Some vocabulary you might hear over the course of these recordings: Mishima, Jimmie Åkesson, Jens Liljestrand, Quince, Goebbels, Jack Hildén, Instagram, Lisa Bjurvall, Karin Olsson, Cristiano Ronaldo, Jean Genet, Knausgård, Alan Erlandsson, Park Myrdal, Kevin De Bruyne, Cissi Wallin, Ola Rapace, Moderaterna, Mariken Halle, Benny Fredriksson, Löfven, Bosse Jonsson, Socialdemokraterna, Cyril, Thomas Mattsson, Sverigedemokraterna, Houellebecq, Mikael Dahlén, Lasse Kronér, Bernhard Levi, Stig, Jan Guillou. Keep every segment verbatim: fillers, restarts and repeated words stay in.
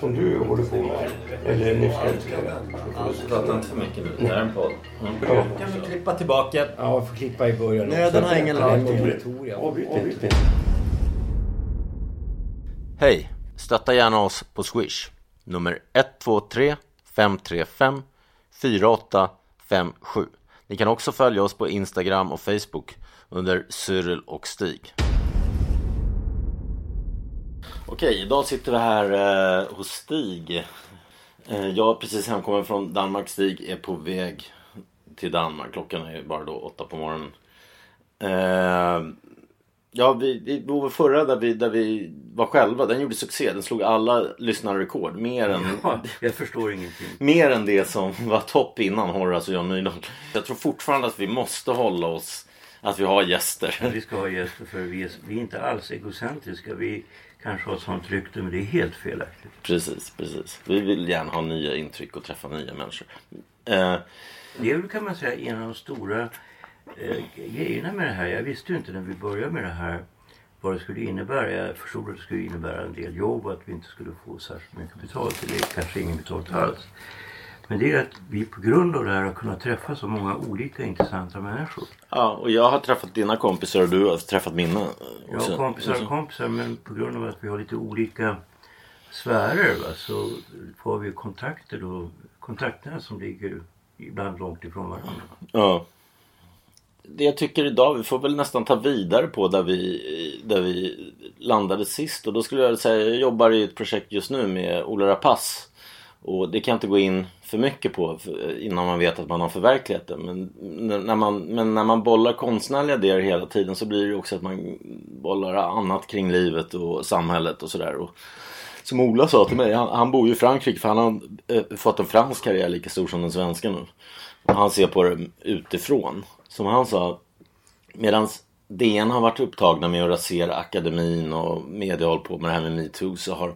som du håller på med, eller ni ska prata inte för mycket nu, det här är en podd. Ja. Kan vi klippa tillbaka? Ja, vi får klippa i början. Nöden har ingen lag. Hej, stötta gärna oss på Swish. Nummer ett två tre fem tre fem fyra åtta fem sju. Ni kan också följa oss på Instagram och Facebook under Cyril och Stig. Okej, idag sitter vi här eh, hos Stig. Eh, jag har precis hemkommit från Danmark. Stig är på väg till Danmark. Klockan är bara då åtta på morgonen. Eh, ja, vi, vi var förra där vi, där vi var själva. Den gjorde succé. Den slog alla lyssnarrekord. Mer än, ja, jag förstår ingenting. Mer än det som var topp innan Horace och John Nyland. Jag tror fortfarande att vi måste hålla oss, att vi har gäster. Ja, vi ska ha gäster för vi är, vi är inte alls egocentriska. Vi kanske har ett sånt rykte, men det är helt felaktigt. Precis, precis. Vi vill gärna ha nya intryck och träffa nya människor. Eh. Det är väl, kan man säga, en av de stora eh, grejerna med det här. Jag visste ju inte när vi började med det här vad det skulle innebära. Jag förstod att det skulle innebära en del jobb och att vi inte skulle få särskilt mycket betalt. Eller kanske ingen betalt alls. Men det är att vi på grund av det här har kunnat träffa så många olika intressanta människor. Ja, och jag har träffat dina kompisar och du har träffat mina. Jag har kompisar och kompisar, men på grund av att vi har lite olika sfärer, va, så får vi kontakter då, kontakterna som ligger ibland långt ifrån varandra. Ja. Det jag tycker idag, vi får väl nästan ta vidare på där vi, där vi landade sist. Och då skulle jag säga, jag jobbar i ett projekt just nu med Ola Rapace. Och det kan jag inte gå in för mycket på innan man vet att man har förverkligat det. Men när man, men när man bollar konstnärliga idéer hela tiden så blir det också att man bollar annat kring livet och samhället och sådär. Och som Ola sa till mig, han, han bor ju i Frankrike för han har eh, fått en fransk karriär lika stor som den svenska nu. Och han ser på det utifrån. Som han sa, medan D N har varit upptagna med att rasera akademin och media håller på med det här med MeToo, så har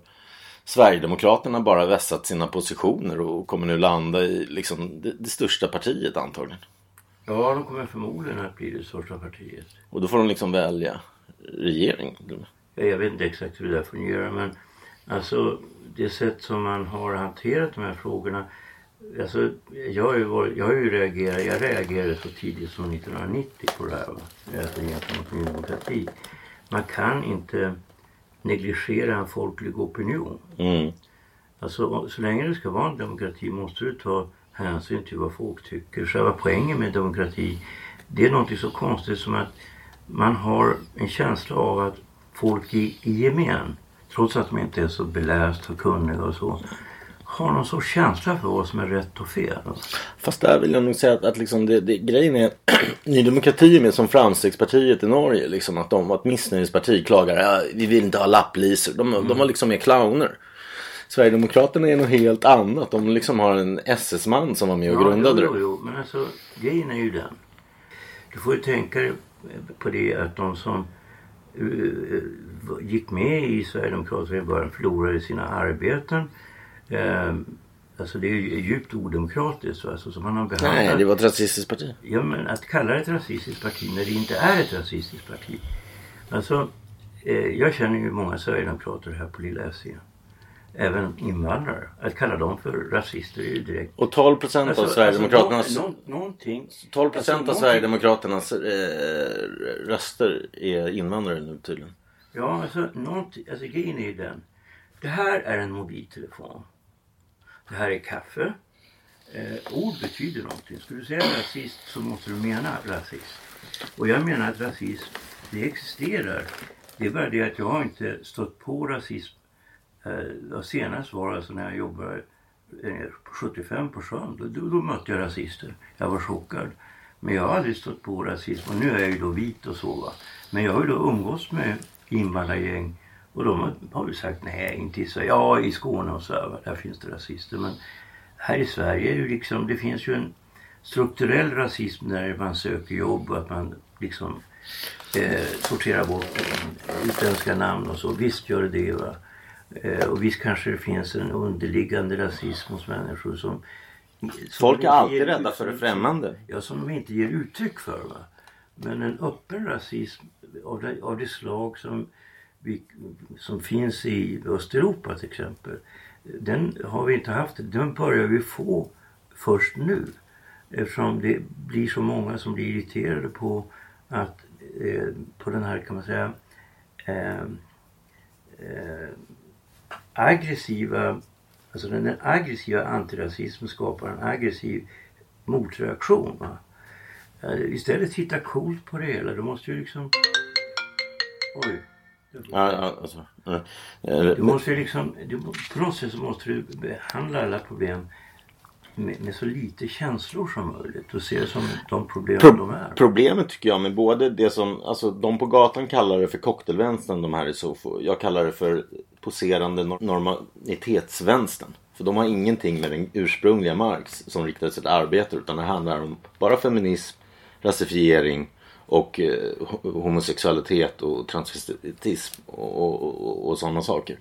Sverigedemokraterna bara vässat sina positioner och kommer nu landa i liksom det, det största partiet antagligen. Ja, de kommer förmodligen att bli det största partiet. Och då får de liksom välja regering. Ja, jag vet inte exakt hur det där fungerar, men alltså det sätt som man har hanterat de här frågorna. Alltså, jag har ju, varit, jag har ju reagerat, jag reagerade så tidigt som nittonhundranittio på det här. Alltså, gentemot demokrati. Man kan inte negligera en folklig opinion. Mm. Alltså, så länge det ska vara en demokrati måste du ta hänsyn till vad folk tycker. Själva poängen med demokrati, det är något så konstigt som att man har en känsla av att folk i, i gemen, trots att de inte är så belästa och kunniga och så, har någon sorts känsla för vad som är rätt och fel. Fast där vill jag nog säga att, att liksom det, det, grejen är Ny Demokrati är med som framstegspartiet i Norge. Liksom, att de var ett missnöjesparti, klagar, ja, vi vill inte ha lapplisor. De, mm. de var liksom mer clowner. Sverigedemokraterna är något helt annat. De liksom har en S S-man som var med och ja, grundade jo, jo, jo. Men alltså, grejen är ju den. Du får ju tänka på det att de som uh, gick med i Sverigedemokraterna i början förlorade sina arbeten. Eh, alltså det är ju djupt odemokratiskt, alltså, som man har behandlat. Nej, det var ett rasistiskt parti. Ja, men att kalla det ett rasistiskt parti när det inte är ett rasistiskt parti. Alltså, eh, jag känner ju många sverigedemokrater här på Lilla S C. Även invandrare. Att kalla dem för rasister är ju direkt. Och tolv procent alltså, av Sverigedemokraternas alltså, nå, nå, någonting, tolv procent alltså, av Sverigedemokraternas eh, röster är invandrare nu tydligen. Ja, alltså någonting, alltså grejen är ju den. Det här är en mobiltelefon. Det här är kaffe. Eh, ord betyder någonting. Skulle du säga rasist så måste du mena rasist. Och jag menar att rasism, det existerar. Det är bara det att jag har inte stått på rasism. Eh, senast var alltså när jag jobbade eh, sjuttiofem på sjön. Då, då mötte jag rasister. Jag var chockad. Men jag har aldrig stått på rasism, och nu är jag ju då vit och så va. Men jag har ju då umgås med invandrargäng och de har ju sagt nej, inte i Sverige. Ja, i Skåne och så här, där finns det rasister. Men här i Sverige är ju liksom, det finns ju en strukturell rasism när man söker jobb och att man liksom eh, sorterar bort utländska namn och så. Visst gör det det va. Eh, och visst kanske det finns en underliggande rasism hos människor som... Folk är alltid rädda för det främmande. Ja, som de inte ger uttryck för va. Men en öppen rasism av det, av det slag som, vi, som finns i Östeuropa till exempel, den har vi inte haft. Den börjar vi få först nu. Eftersom det blir så många som blir irriterade på att eh, på den här, kan man säga, eh, eh, aggressiva, alltså den aggressiva antirasismen skapar en aggressiv motreaktion va? Istället titta coolt på det hela, du måste ju liksom... Oj. Ja, alltså. Du måste ju liksom, du, på något sätt så måste du behandla alla problem med, med så lite känslor som möjligt och se som de problem Pro- de är. Problemet tycker jag med både det som, alltså de på gatan kallar det för cocktailvänstern, de här i Sofo. Jag kallar det för poserande normalitetsvänstern. För de har ingenting med den ursprungliga Marx som riktade sig till arbete, utan det handlar om bara feminism, rasifiering och eh, homosexualitet och transvestitism och, och, och, och sådana saker.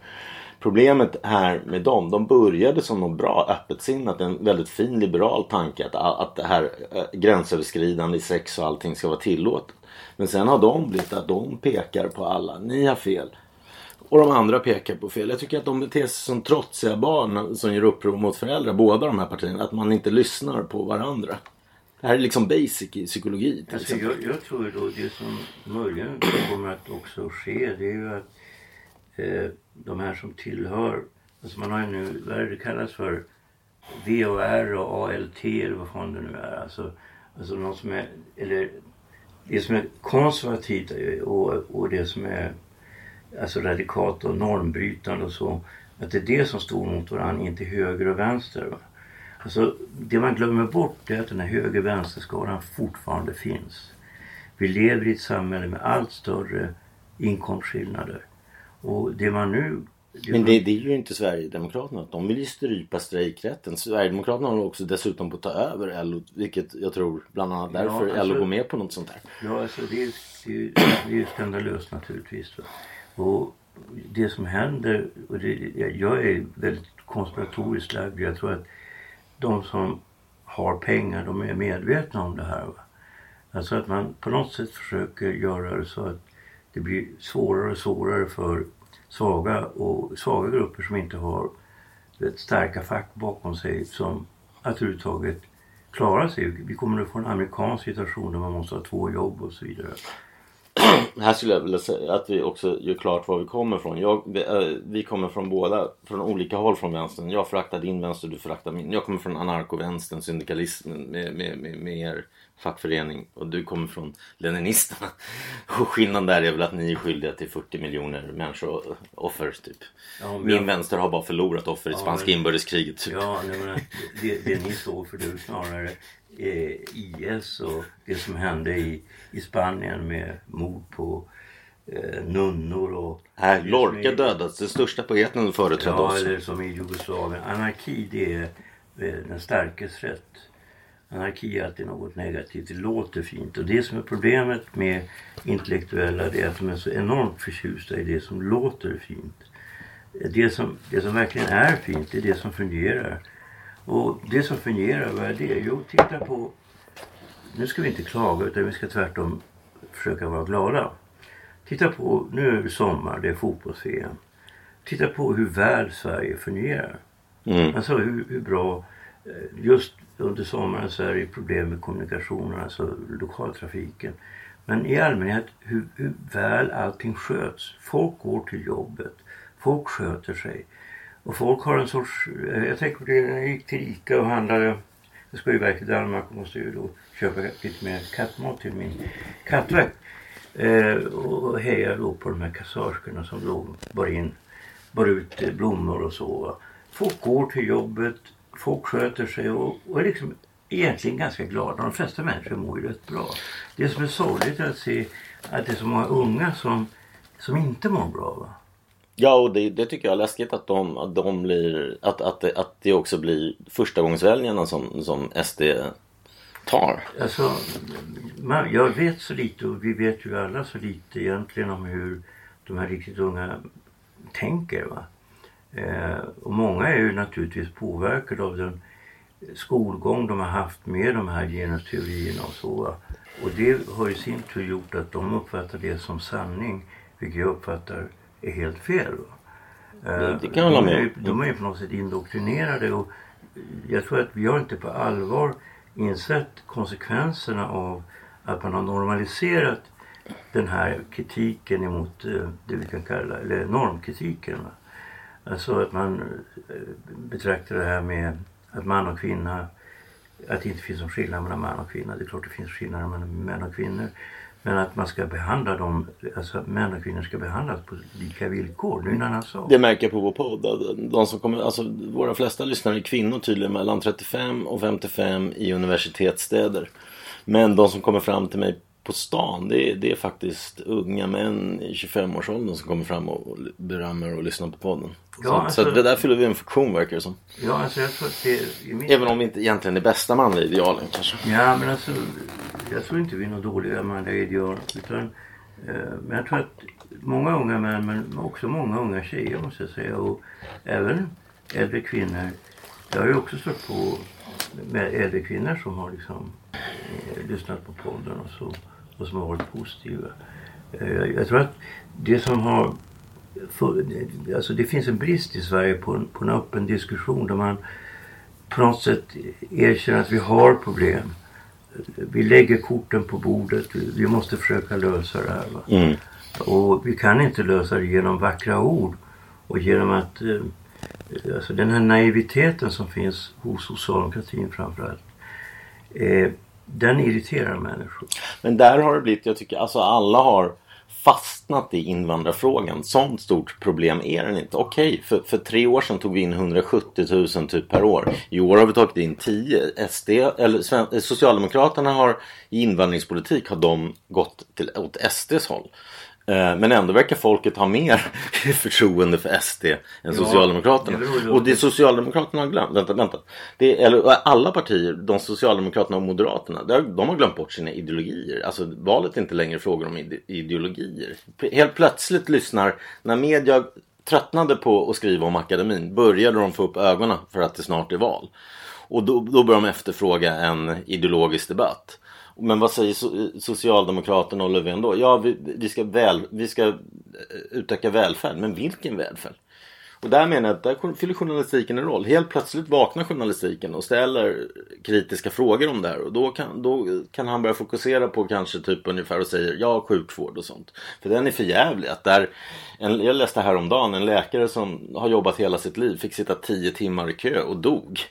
Problemet här med dem, de började som något bra öppet sinnat, en väldigt fin liberal tanke att, att det här gränsöverskridande i sex och allting ska vara tillåtet. Men sen har de blivit att de pekar på alla, ni har fel. Och de andra pekar på fel. Jag tycker att de beter sig som trotsiga barn som gör uppror mot föräldrar, båda de här partierna. Att man inte lyssnar på varandra. Det här är liksom basic i psykologi. Alltså, jag, jag tror ju då det som möjligen kommer att också ske, det är ju att eh, de här som tillhör, alltså man har ju nu, vad är det kallas för, V O R och A L T eller vad fan det nu är. Alltså, alltså någon som är, eller det som är konservativt och, och det som är alltså radikalt och normbrytande och så, att det är det som står mot varandra, inte höger och vänster va? Alltså det man glömmer bort är att den här höger- och vänsterskalan fortfarande finns. Vi lever i ett samhälle med allt större inkomstskillnader och det man nu det men det, man... det är ju inte Sverigedemokraterna, de vill ju strypa strejkrätten. Sverigedemokraterna har också dessutom på att ta över L O, vilket jag tror bland annat därför ja, alltså, L O går med på något sånt där. Ja alltså det är ju det är ju skandalöst naturligtvis va? Och det som händer, och det, jag är väldigt konspiratoriskt lagd, jag tror att de som har pengar, de är medvetna om det här va? Alltså att man på något sätt försöker göra det så att det blir svårare och svårare för svaga och svaga grupper som inte har ett starka fack bakom sig som att överhuvudtaget klarar sig. Vi kommer att få en amerikansk situation där man måste ha två jobb och så vidare. Här skulle jag vilja säga att vi också gör klart var vi kommer från. Jag, vi, äh, vi kommer från båda, från olika håll från vänstern. Jag föraktar din vänster, du föraktar min. Jag kommer från anarko-vänstern, syndikalismen med, med, med, med er fackförening. Och du kommer från leninisterna. Och skillnaden där är väl att ni är skyldiga till fyrtio miljoner människor offer typ. Ja, min jag... vänster har bara förlorat offer i ja, spanska men... inbördeskriget typ. Ja, men det, det ni står för du snarare. I S och det som hände i, i Spanien med mord på eh, nunnor och... Här, Lorca dödats, den största poeten företrädde oss. Ja, eller som i Jugoslavien. Anarki, det är eh, den starkes rätt. Anarki är alltid något negativt, det låter fint. Och det som är problemet med intellektuella, det är att de är så enormt förtjusta i det som låter fint. Det som, det som verkligen är fint, det är det som fungerar. Och det som fungerar, vad är det? Jo, titta på... Nu ska vi inte klaga, utan vi ska tvärtom försöka vara glada. Titta på, nu är det sommar, det är fotbolls-V M. Titta på hur väl Sverige fungerar. Mm. Alltså hur, hur bra... Just under sommaren så är det problem med kommunikationen, alltså lokaltrafiken. Men i allmänhet, hur, hur väl allting sköts. Folk går till jobbet, folk sköter sig. Och folk har en sorts, jag tänker på det när jag gick till Ica och handlade, jag ska ju iväg till Danmark och måste ju då köpa lite mer kattmat till min kattvakt. Eh, och heja då på de här kassarskorna som då bar in, bar ut blommor och så. Folk går till jobbet, folk sköter sig och, och är liksom egentligen ganska glada. De flesta människor mår ju rätt bra. Det som är sorgligt är att se att det är så många unga som, som inte mår bra, va? Ja, och det, det tycker jag är läskigt att, de, att, de blir, att, att, att det också blir förstagångsväljarna som, som S D tar. Alltså, man, jag vet så lite, och vi vet ju alla så lite egentligen om hur de här riktigt unga tänker, va? Eh, och många är ju naturligtvis påverkade av den skolgång de har haft med de här genusteorierna och så, va? Och det har i sin tur gjort att de uppfattar det som sanning, vilket jag uppfattar är helt fel. Det, det kan de, är ju, de är ju på något sätt indoktrinerade, och jag tror att vi har inte på allvar insett konsekvenserna av att man har normaliserat den här kritiken emot det vi kan kalla, eller normkritiken. Alltså att man betraktar det här med att man och kvinna, att det inte finns någon skillnad mellan man och kvinna. Det är klart det finns skillnader mellan män och kvinnor. Men att man ska behandla dem, alltså män och kvinnor ska behandlas på lika villkor, nu är en annan sak. Det märker jag på vår podd. De som kommer, alltså, våra flesta lyssnare är kvinnor tydligen mellan trettiofem och femtiofem i universitetsstäder. Men de som kommer fram till mig på stan, det är, det är faktiskt unga män i tjugofemårsåldern som kommer fram och berömmer och lyssnar på podden. Ja, så, alltså, så det där fyller vi en funktion, verkar det som. Ja, alltså jag tror att det är min... Även om vi inte egentligen är bästa manliga idealen kanske. Ja, men alltså jag tror inte vi är något dåliga manliga ideal, utan eh, men jag tror att många unga män, men också många unga tjejer måste jag säga, och även äldre kvinnor. Jag har ju också stått på med äldre kvinnor som har liksom eh, lyssnat på podden och så, och som har varit positiva. Eh, jag tror att det som har för, alltså det finns en brist i Sverige på en, på en öppen diskussion där man på något sätt erkänner att vi har problem. Vi lägger korten på bordet, vi måste försöka lösa det här, va? Mm. Och vi kan inte lösa det genom vackra ord och genom att eh, alltså den här naiviteten som finns hos socialdemokratin framförallt, eh, den irriterar människor. Men där har det blivit, jag tycker, alltså alla har fastnat i invandrarfrågan. Sånt stort problem är den inte. Okej, okay, för, för tre år sedan tog vi in hundrasjuttio tusen typ per år. I år har vi tagit in tio. S D, eller Sven, Socialdemokraterna har i invandringspolitik har de gått till, åt S D:s håll. Men ändå verkar folket ha mer förtroende för S D än ja, Socialdemokraterna. Det och det Socialdemokraterna har glömt, vänta, vänta. Det, eller alla partier, de Socialdemokraterna och Moderaterna, de har glömt bort sina ideologier. Alltså valet är inte längre frågor om ideologier. Helt plötsligt lyssnar, när media tröttnade på att skriva om akademin, började de få upp ögonen för att det snart är val. Och då, då börjar de efterfråga en ideologisk debatt. Men vad säger Socialdemokraterna och Löfven då? Ja, vi, vi, ska väl, vi ska utöka välfärd. Men vilken välfärd? Och där menar jag att där fyller journalistiken en roll. Helt plötsligt vaknar journalistiken och ställer kritiska frågor om det här. Och då kan, då kan han börja fokusera på kanske typ ungefär och säger ja, sjukvård och sånt. För den är för jävlig. Att där, en, jag läste häromdagen en läkare som har jobbat hela sitt liv fick sitta tio timmar i kö och dog.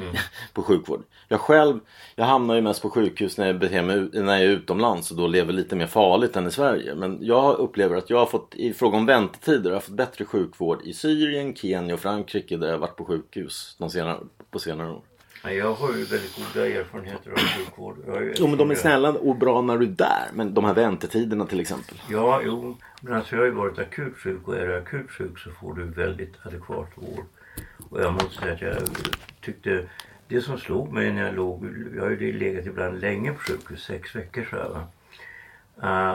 Mm. På sjukvård. Jag själv, jag hamnar ju mest på sjukhus när jag, beter mig, när jag är utomlands och då lever lite mer farligt än i Sverige. Men jag upplever att jag har fått, i fråga om väntetider, jag har fått bättre sjukvård i Syrien, Kenya och Frankrike där jag varit på sjukhus de senare, på senare år. Ja, jag har ju väldigt goda erfarenheter av sjukvård. Jo, men de är snälla och bra när du är där, men de här väntetiderna till exempel. Ja, jo, men alltså jag har ju varit akutsjuk, och är du akutsjuk så får du väldigt adekvat vård. Och jag måste säga att jag tyckte, det som slog mig när jag låg, jag har ju legat ibland länge på sjukhus, sex veckor så här, va?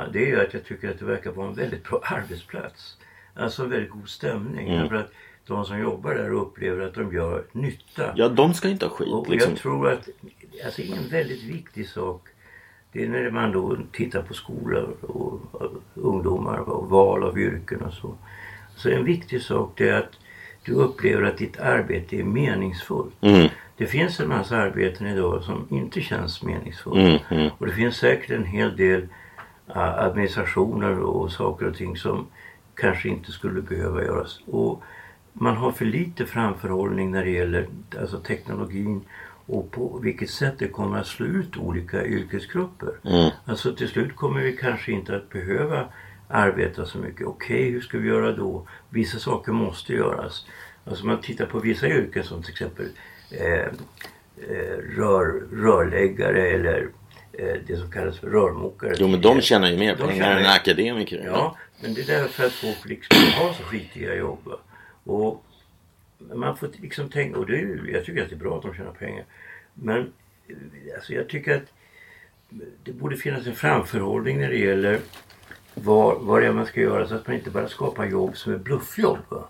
Uh, det är ju att jag tycker att det verkar vara en väldigt bra arbetsplats. Alltså en väldigt god stämning. Mm. För att de som jobbar där upplever att de gör nytta. Ja, de ska inte ha skit. Och, och liksom. Jag tror att, alltså en väldigt viktig sak, det är när man då tittar på skolor och, och ungdomar och val av yrken och så. Så en viktig sak det är att du upplever att ditt arbete är meningsfullt. Mm. Det finns en massa arbeten idag som inte känns meningsfullt. Mm, mm. Och det finns säkert en hel del uh, administrationer och saker och ting som kanske inte skulle behöva göras. Och man har för lite framförhållning när det gäller alltså teknologin och på vilket sätt det kommer att slå ut olika yrkesgrupper. Mm. Alltså till slut kommer vi kanske inte att behöva arbeta så mycket. Okej, okay, hur ska vi göra då? Vissa saker måste göras. Alltså man tittar på vissa yrken som till exempel eh, rör, rörläggare eller det som kallas för rörmokare. Jo, men de tjänar ju mer pengar än akademiker. Ja, ja, men det är därför att folk liksom har så skitiga jobb. Och man får liksom tänka, och det är ju, jag tycker att det är bra att de tjänar pengar. Men alltså, jag tycker att det borde finnas en framförhållning när det gäller vad, vad det är man ska göra, så att man inte bara skapar jobb som är bluffjobb. Va?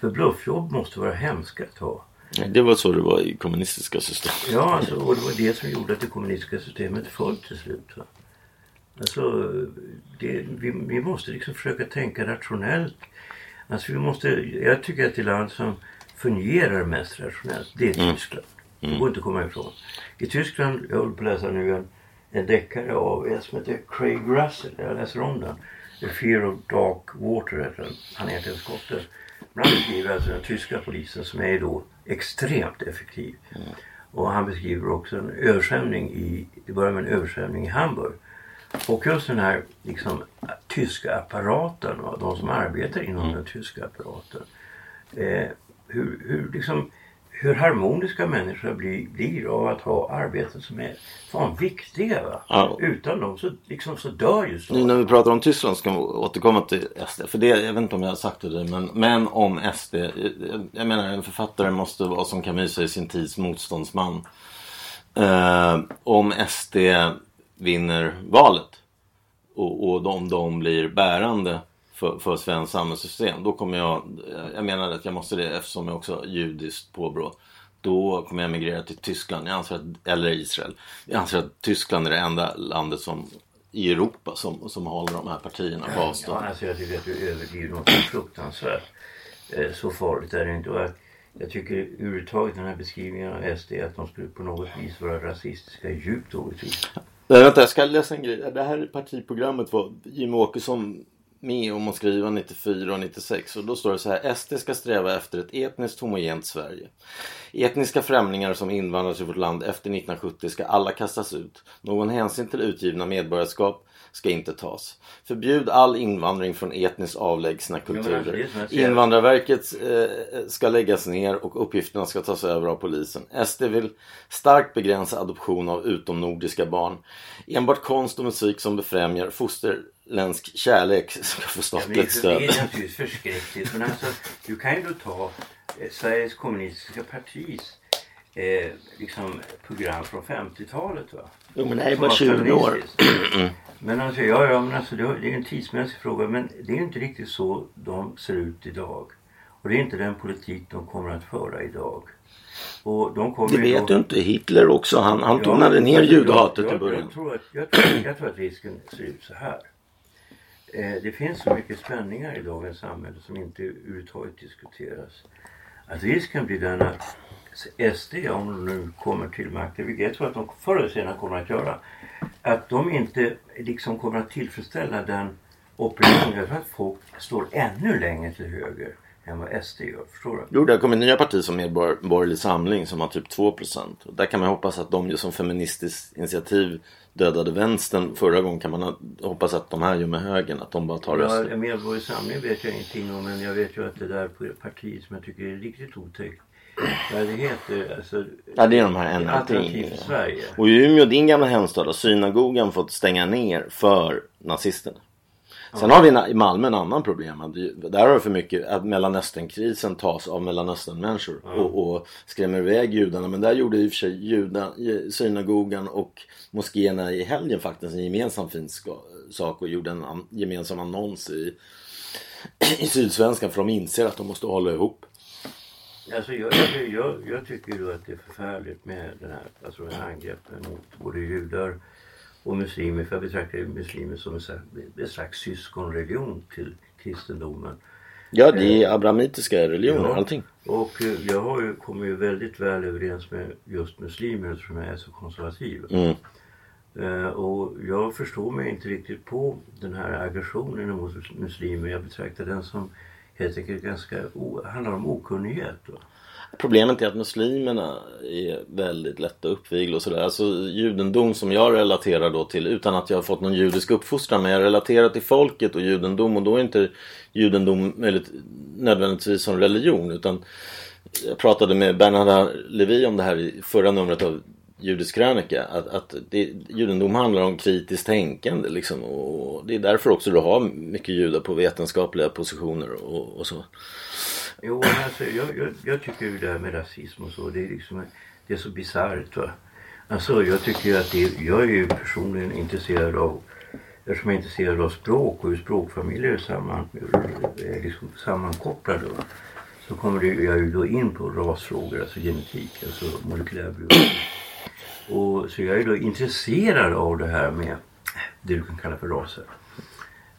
För bluffjobb måste vara hemska att ha. Det var så det var i kommunistiska systemet. Ja, alltså, och det var det som gjorde att det kommunistiska systemet föll till slut. Va? Alltså, det, vi, vi måste liksom försöka tänka rationellt. Alltså, vi måste, jag tycker att det land som fungerar mest rationellt, det är Tyskland. Mm. Det går inte att komma ifrån. I Tyskland, jag håller på att läsa nu en, en deckare av en som heter Craig Russell. Jag läser om den. The Fear of Dark Water heter den. Han heter en skotte. Han beskriver alltså den tyska polisen som är då extremt effektiv. Mm. Och han beskriver också en översvämning i, det börjar med en översvämning i Hamburg. Och just den här liksom, tyska apparaten och de som arbetar inom mm. den tyska apparaten. Eh, hur, hur, liksom, hur harmoniska människor blir, blir av att ha arbeten som är fan viktiga. Va? Ja. Utan dem så, liksom, så dör ju så. Nu när vi pratar om Tyskland ska vi återkomma till S D. För det, jag vet inte om jag har sagt det, men, men om S D. Jag menar, en författare måste vara som Camus i sin tids motståndsman. Eh, om S D vinner valet och, och om de blir bärande för, för svensk samhällssystem, då kommer jag, jag menar att jag måste det eftersom jag också har judiskt påbrå, då kommer jag migrera till Tyskland. Jag anser att, eller Israel. Jag anser att Tyskland är det enda landet som i Europa som, som håller de här partierna på avstånd. Ja, alltså jag tycker att du överdriver något fruktansvärt. Så farligt är det inte. Jag tycker överhuvudtaget den här beskrivningen av S D att de skulle på något vis vara rasistiska djupt orättvist. Nej, vänta, jag ska läsa en grej. Det här partiprogrammet var Jimmie Åkesson med om att skriva nittiofyra och nittiosex. Och då står det så här: S D ska sträva efter ett etniskt homogent Sverige. Etniska främlingar som invandrar till vårt land efter nittonhundrasjuttio ska alla kastas ut. Någon hänsyn till utgivna medborgarskap ska inte tas. Förbjud all invandring från etniskt avlägsna kulturer. Invandrarverket eh, ska läggas ner och uppgifterna ska tas över av polisen. S D vill starkt begränsa adoption av utomnordiska barn. Enbart konst och musik som befrämjar fosterländsk kärlek ska få statligt stöd. Ja, det är naturligtvis förskräckligt. Men alltså, du kan ju då ta eh, Sveriges kommunistiska partis eh, liksom program från femtiotalet, va? Jo, men det är bara tjugo år. Men alltså, ja, ja, men alltså, det är en tidsmässig fråga, men det är inte riktigt så de ser ut idag. Och det är inte den politik de kommer att föra idag. Och de kommer det vet då... du inte, Hitler också, han, han ja, tonade ner alltså, judehatet i början. Jag tror, att, jag, tror, jag tror att risken ser ut så här. Eh, det finns så mycket spänningar i dagens samhälle som inte överhuvudtaget diskuteras. Att risken blir den att S D, om de nu kommer till makten, vilket jag tror att de förr eller senare kommer att göra, att de inte liksom kommer att tillfredsställa den opinionen, för att folk står ännu längre till höger än vad S D gör, förstår du? Jo, det kommer nya partier som Medborgerlig Samling som har typ två procent. Där kan man hoppas att de gör som feministiskt initiativ dödade vänstern. Förra gången kan man hoppas att de här gör med högern, att de bara tar röster. Ja, Medborgerlig Samling vet jag ingenting om, men jag vet ju att det där partiet som jag tycker är riktigt otäckt. Ja, det heter alltså, ja, det är de här alternativ i Sverige. Och i Umeå, din gamla hemstad, har synagogan fått stänga ner för nazisterna. Sen ja. har vi i Malmö en annan problem. Där har det för mycket att Mellanösternkrisen tas av Mellanösternmänniskor ja. och, och skrämmer iväg judarna. Men där gjorde i och för sig juda, synagogan och moskéerna i helgen faktiskt en gemensam fin sak och gjorde en an, gemensam annons i, i Sydsvenskan, för de inser att de måste hålla ihop. Alltså jag, jag, jag, jag tycker ju att det är förfärligt med den här, alltså den här angreppen mot både judar och muslimer. För jag betraktar muslimer som en slags syskonreligion till kristendomen. Ja, det är abrahamitiska religioner, ja, allting. Och jag har ju, kommer ju väldigt väl överens med just muslimer eftersom jag är så konservativ. Mm. Och jag förstår mig inte riktigt på den här aggressionen mot muslimer. Jag betraktar den som helt enkelt ganska o, handlar om okunnighet då. Problemet är att muslimerna är väldigt lätta uppvigla och sådär. Alltså judendom som jag relaterar då till, utan att jag har fått någon judisk uppfostran, men jag relaterar till folket och judendom, och då är inte judendom nödvändigtvis som religion, utan jag pratade med Bernhard Levi om det här i förra numret av Judisk krönika, att, att det, judendom handlar om kritiskt tänkande liksom, och det är därför också du har mycket judar på vetenskapliga positioner och, och så. Jo, alltså, jag, jag, jag tycker ju det här med rasism och så, det är liksom, det är så bizarrt, va. Alltså jag tycker ju att det, jag är ju personligen intresserad av, eftersom jag är intresserad av språk och hur språkfamiljer är, samman, är liksom sammankopplade, va? Så kommer det, jag ju då in på rasfrågor, alltså genetik, alltså molekylärbiologi. Och så jag är då intresserad av det här med det du kan kalla för raser.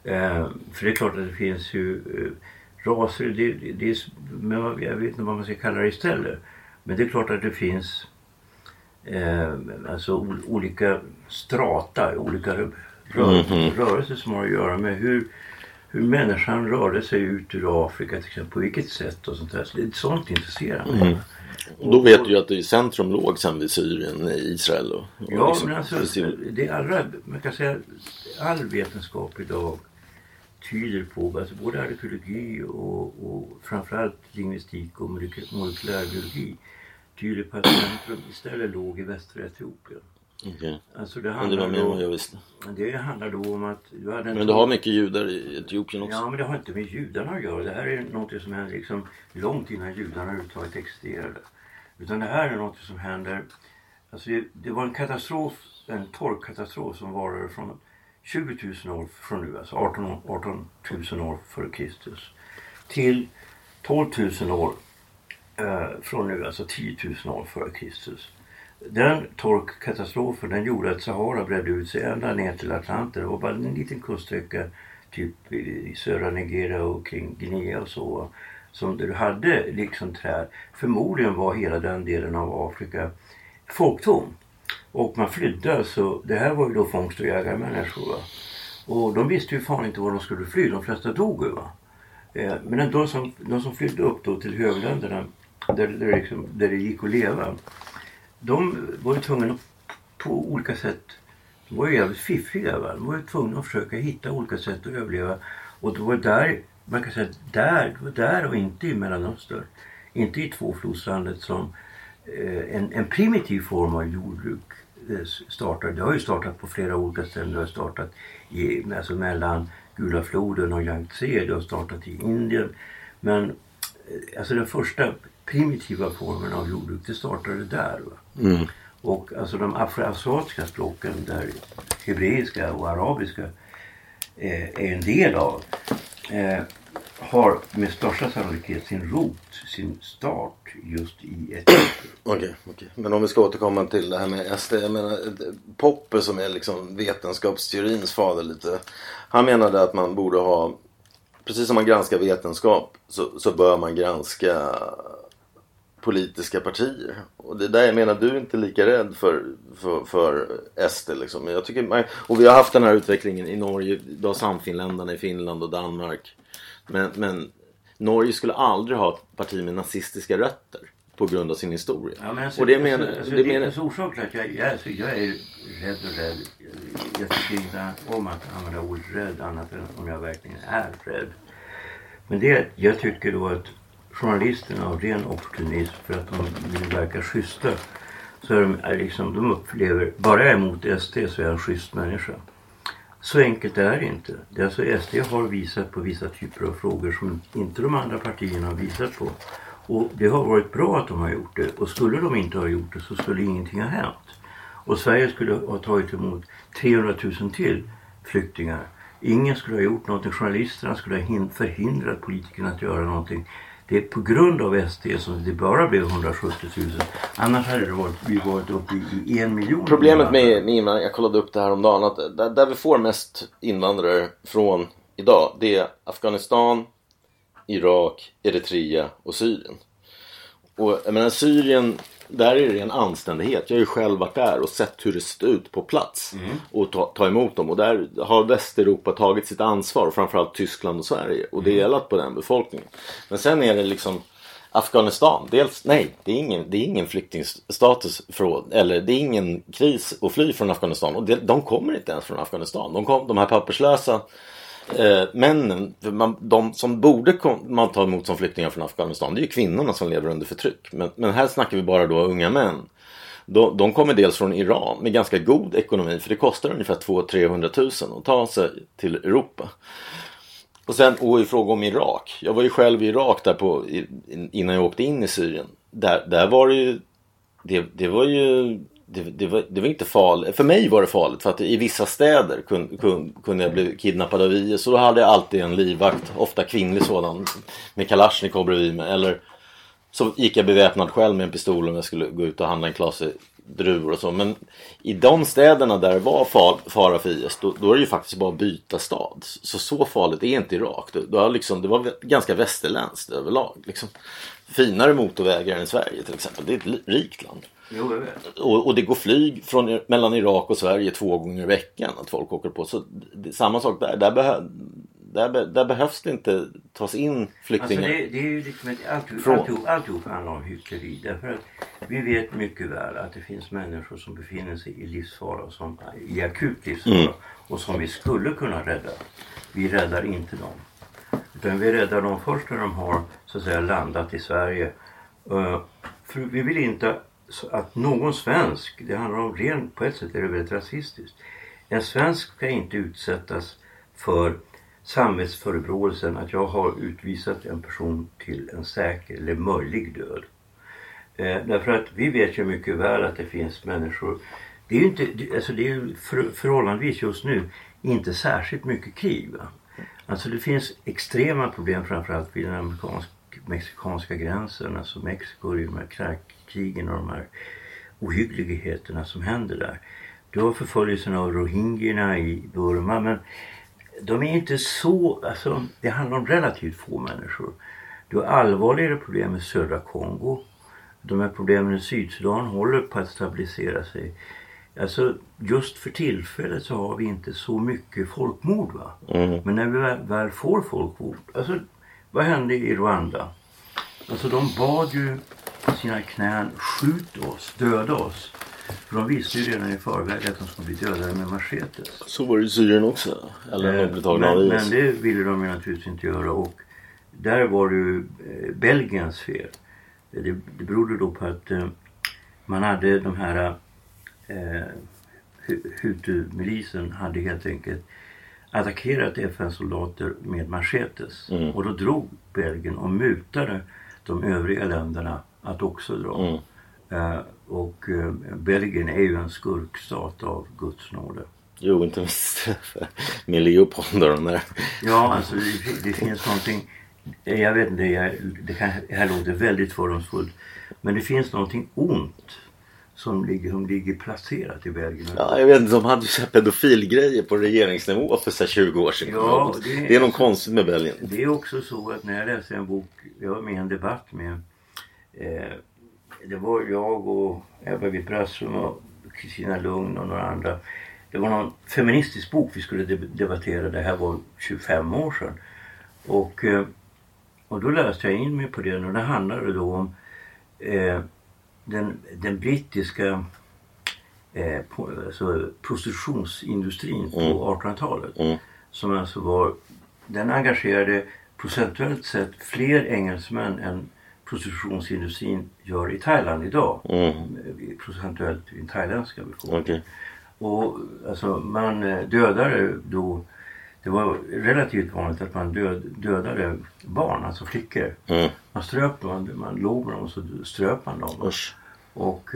Eh, för det är klart att det finns ju eh, raser, det, det, det är, men jag vet inte vad man ska kalla det istället. Men det är klart att det finns eh, alltså o- olika strata, olika rö- mm-hmm. rörelser som har att göra med hur, hur människan rörde sig ut ur Afrika till exempel, på vilket sätt och sånt där. Så det är sånt intresserande. Mm-hmm. Och då vet du ju att det är centrum låg sen vid Syrien, Israel och, och ja, liksom, men alltså det är allra, man kan säga all vetenskap idag tyder på, alltså både arkeologi och, och framförallt lingvistik och molekylärbiologi tyder på att centrum istället låg i västra Etiopien. Okay. Alltså det handlar, det var då, jag visste. Det handlar då om att du hade en, men det har mycket judar i Etiopien också. Ja, men det har inte med judarna att göra. Det här är något som händer liksom långt innan judarna överhuvudtaget existerade. Utan det här är något som händer, alltså det, det var en katastrof, en torkkatastrof som varade från tjugo tusen år från nu, alltså arton tusen år före Kristus till tolv tusen år eh, från nu, alltså tio tusen år före Kristus. Den torkkatastrofen, den gjorde att Sahara bredde ut sig ända ner till Atlanten. Det var bara en liten kuststräcka typ i södra Nigeria och kring Guinea och så, som du hade liksom träd. Förmodligen var hela den delen av Afrika folktom. Och man flydde, så det här var ju då fångst- och jägarmänniskor, va. Och de visste ju fan inte var de skulle fly, de flesta dog, va. Men ändå de som, de som flydde upp då till högländerna, där, där, liksom, där det gick att leva, de var ju tvungna att, på olika sätt, de var ju jävligt fiffiga, va? De var ju tvungna att försöka hitta olika sätt att överleva, och det var där, man kan säga där, var där och inte i Mellanöstern, inte i tvåflodslandet som eh, en, en primitiv form av jordbruk eh, startade. Det har ju startat på flera olika ställen, det har startat i, alltså mellan Gula floden och Yangtze, det har startat i Indien, men eh, alltså den första primitiva formen av jordbruk, det startade där, va? Mm. Och alltså de afroasiatiska språken, där hebreiska och arabiska eh, är en del av, eh, har med största sannolikhet sin rot, sin start just i ett Okej, okay, okay. Men om vi ska återkomma till det här med S D, jag menar Popper som är liksom vetenskapsteorins fader lite, han menade att man borde ha, precis som man granskar vetenskap, så, så bör man granska politiska partier. Och det där, jag menar, du är inte lika rädd för, för, för S D liksom. Jag tycker man, och vi har haft den här utvecklingen i Norge, då samfinländarna i Finland och Danmark. Men, men Norge skulle aldrig ha ett parti med nazistiska rötter på grund av sin historia. Ja, men alltså, och det menar... Alltså, alltså, det menar... Det är så orsak att jag, jag, alltså, jag är rädd och rädd. Jag tycker inte om att använda ordet rädd annat än om jag verkligen är rädd. Men det, jag tycker då att journalisterna av ren opportunism, för att de verkar schyssta, så är de, är liksom, de upplever, bara jag är emot S D så är jag en schysst människa. Så enkelt är det inte. Det är alltså, S D har visat på vissa typer av frågor som inte de andra partierna har visat på. Och det har varit bra att de har gjort det. Och skulle de inte ha gjort det så skulle ingenting ha hänt. Och Sverige skulle ha tagit emot trehundratusen till flyktingar. Ingen skulle ha gjort någonting. Journalisterna skulle ha förhindrat politikerna att göra någonting. Det är på grund av S D som det bara blev hundrasjuttiotusen. Annars hade det varit, vi varit uppe i en miljon. Problemet med, med invandring, jag kollade upp det här om dagen, att där, där vi får mest invandrare från idag, det är Afghanistan, Irak, Eritrea och Syrien. Och jag menar, Syrien, där är det en anständighet. Jag har ju själv varit där och sett hur det står ut på plats mm. och ta, ta emot dem. Och där har Västeuropa tagit sitt ansvar, framförallt Tyskland och Sverige, och delat på den befolkningen. Men sen är det liksom Afghanistan, dels, nej, det är ingen, det är ingen flyktingstatus från, eller det är ingen kris att fly från Afghanistan. Och de, de kommer inte ens från Afghanistan. De, kom, de här papperslösa eh, männen, man, de som borde kom, man tar emot som flyktingar från Afghanistan, det är ju kvinnorna som lever under förtryck. Men, men här snackar vi bara då unga män. De, de kommer dels från Iran med ganska god ekonomi, för det kostar ungefär tvåhundra till trehundra tusen att ta sig till Europa. Och sen, och i fråga om Irak. Jag var ju själv i Irak där på, innan jag åkte in i Syrien. Där, där var det ju, det, det var ju... Det, det, var, det var inte farligt. För mig var det farligt, för att i vissa städer kun, kun, kunde jag bli kidnappad av I S. Så då hade jag alltid en livvakt, ofta kvinnlig sådan, med kalashnikov bredvid mig. Eller så gick jag beväpnad själv med en pistol om jag skulle gå ut och handla en klase druvor och så. Men i de städerna där var far, fara för I S, då, då är det ju faktiskt bara att byta stad. Så så farligt är inte Irak. Då, då liksom, det var ganska västerländskt överlag. Liksom. Finare motorvägar än Sverige till exempel. Det är ett rikt land. Jo, det det. Och, och det går flyg från, mellan Irak och Sverige två gånger i veckan att folk åker på. Så det, samma sak där. Där, behö, där, be, där behövs det inte tas in flyktingar. Alltså det, det är ju liksom ett, alltihop, alltihop, alltihop handlar om hyckleri. Därför att vi vet mycket väl att det finns människor som befinner sig i livsfara, som, i akut livsfara, mm. och som vi skulle kunna rädda. Vi räddar inte dem. Utan vi räddar dem först när de har så att säga landat i Sverige. Uh, för vi vill inte så att någon svensk, det handlar om ren, på ett sätt är det väldigt rasistiskt. En svensk ska inte utsättas för samvetsförebråelsen att jag har utvisat en person till en säker eller möjlig död. Eh, därför att vi vet ju mycket väl att det finns människor. Det är ju inte, alltså det är ju för, förhållandevis just nu inte särskilt mycket krig. Va? Alltså det finns extrema problem framförallt vid den amerikanska, mexikanska gränsen. Alltså Mexiko är ju med knark. Krigen och de här ohyggligheterna som händer där. Du har förföljelsen av rohingyerna i Burma, men de är inte så, alltså det handlar om relativt få människor. Du har allvarligare problem i södra Kongo. De här problemen i Sydsudan håller på att stabilisera sig. Alltså just för tillfället så har vi inte så mycket folkmord, va? Mm. Men när vi väl får folkmord, alltså vad hände i Rwanda? Alltså de bad ju sina knän, skjut oss, döda oss. För de visste ju redan i förväg att de skulle bli dödade med machetes. Så var det i Syrien också. Eller eh, men, av men det ville de ju naturligtvis inte göra. Och där var det ju eh, Belgiens fel. Det, det berodde då på att eh, man hade de här eh, Hutu-milisen hade helt enkelt attackerat F N-soldater med machetes. Mm. Och då drog Belgien och mutade de övriga länderna att också dra. Mm. Uh, och uh, Belgien är ju en skurkstat av Guds nåde. Jo, inte minst med Leopold och de där. Ja, alltså det, det finns någonting, jag vet inte, jag, det kan, här låter väldigt fördomsfullt, men det finns någonting ont som ligger, som ligger placerat i Belgien. Ja, jag vet inte, de hade ju så här pedofilgrejer på regeringsnivå för så här tjugo år sedan. Ja, det, det är någon konstigt med Belgien. Det är också så att när jag läste en bok, jag var med i en debatt med Eh, det var jag och Ebba Witt-Brassum och Kristina Lugn och några andra. Det var någon feministisk bok vi skulle debattera. Det här var tjugofem år sedan. Och, eh, och då läste jag in mig på det. Och det handlade då om eh, den, den brittiska eh, på, alltså prostitutionsindustrin på mm. artonhundratalet. Mm. Som alltså var, den engagerade procentuellt sett fler engelsmän än prostitutionsindustrin gör i Thailand idag. Mm. Procentuellt i thailändska befolkningen. Okay. Och alltså man dödade då, det var relativt vanligt att man död, dödade barn, alltså flickor. Mm. Man ströp dem, man låg med dem och så ströp man dem. Usch. Och,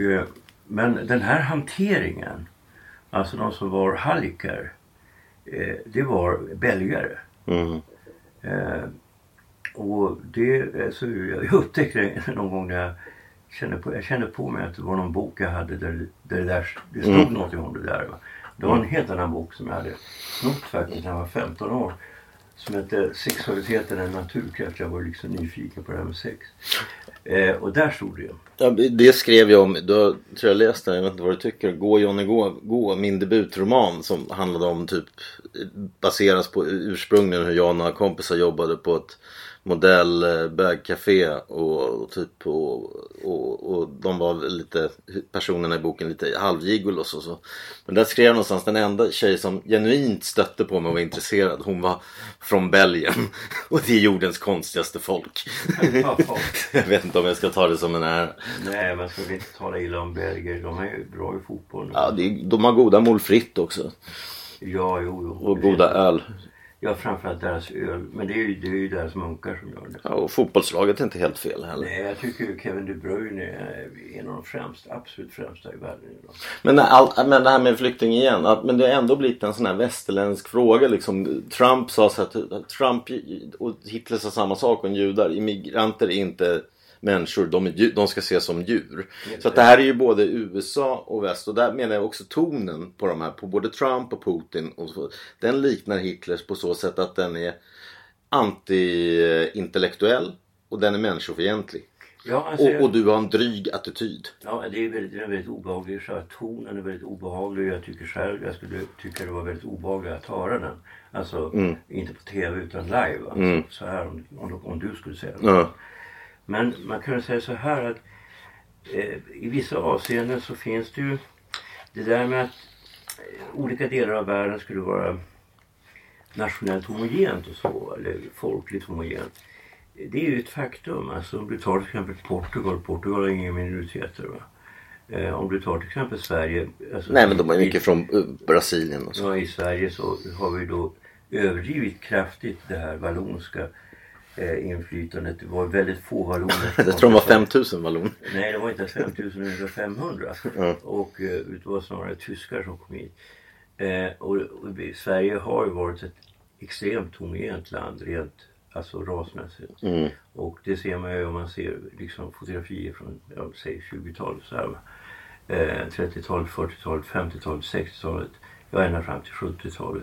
men den här hanteringen, alltså de som var hallickar, det var belgare. Mm. Eh, Och det, så jag upptäckte någon gång när jag kände på, jag kände på mig att det var någon bok jag hade där, där det, där, det stod mm. något om det där. Va? Det var en helt annan bok som jag hade snott faktiskt när jag var femton år. Som hette Sexualiteten en naturkraft. Jag var liksom nyfiken på det här med sex. Eh, och där stod det. Ja, det skrev jag om, då tror jag läste den, jag vet inte vad du tycker, Gå Johnny Gå, gå, min debutroman som handlade om typ, baseras på ursprungligen hur jag och några kompisar jobbade på ett modellbagcafé och, och typ och, och, och de var lite, personerna i boken lite halvgigolos och så. Men där skrev jag någonstans, den enda tjej som genuint stötte på mig och var intresserad, hon var från Belgien och det är jordens konstigaste folk. Jag vet inte om jag ska ta det som en här. Nej, men ska vi inte tala illa om Belgier, de är ju bra i fotboll. Ja, det är, de har goda målfritt också. Ja, jo, jo. Och goda öl. Ja, framförallt deras öl. Men det är ju, det är ju deras munkar som gör det. Ja, och fotbollslaget är inte helt fel heller. Nej, jag tycker ju Kevin De Bruyne är en av de främsta, absolut främsta i världen idag. Men, all, men det här med flykting igen, att, men det har ändå blivit en sån här västerländsk fråga. Liksom, Trump sa så att Trump och Hitler sa samma sak om judar. Immigranter är inte människor, de, är, de ska ses som djur. Så att det här är ju både U S A och väst. Och där menar jag också tonen på de här, på både Trump och Putin. Och så, den liknar Hitlers på så sätt att den är anti-intellektuell och den är människofientlig. Ja, alltså, och, och du har en dryg attityd. Ja, det är väldigt, det är väldigt obehagligt. Så tonen är väldigt obehaglig. Jag tycker själv, jag skulle tycka det var väldigt obehagligt att höra den. Alltså, mm. inte på tv utan live. Alltså, mm. så här, om, om, om du skulle säga det. Ja. Men man kan säga så här att eh, i vissa avseenden så finns det ju det där med att olika delar av världen skulle vara nationellt homogent och så, eller folkligt homogent. Det är ju ett faktum. Alltså, om du tar till exempel Portugal, Portugal har inga minoriteter, va? Eh, om du tar till exempel Sverige. Alltså, nej, men de är mycket i, från Brasilien och så. Ja, i Sverige så har vi då överdrivit kraftigt det här vallonska inflytandet. Det var väldigt få valloner. Jag tror det var femtusen valloner. Nej, det var inte femtusen, det var femhundra. Mm. Och det var snarare tyskar som kom hit. Och Sverige har ju varit ett extremt homogent land, rent alltså rasmässigt. Mm. Och det ser man ju om man ser liksom fotografier från, jag säger tjugotalet, så här, trettiotalet, fyrtiotalet, femtiotalet, sextiotalet, ja, ända fram till sjuttiotalet.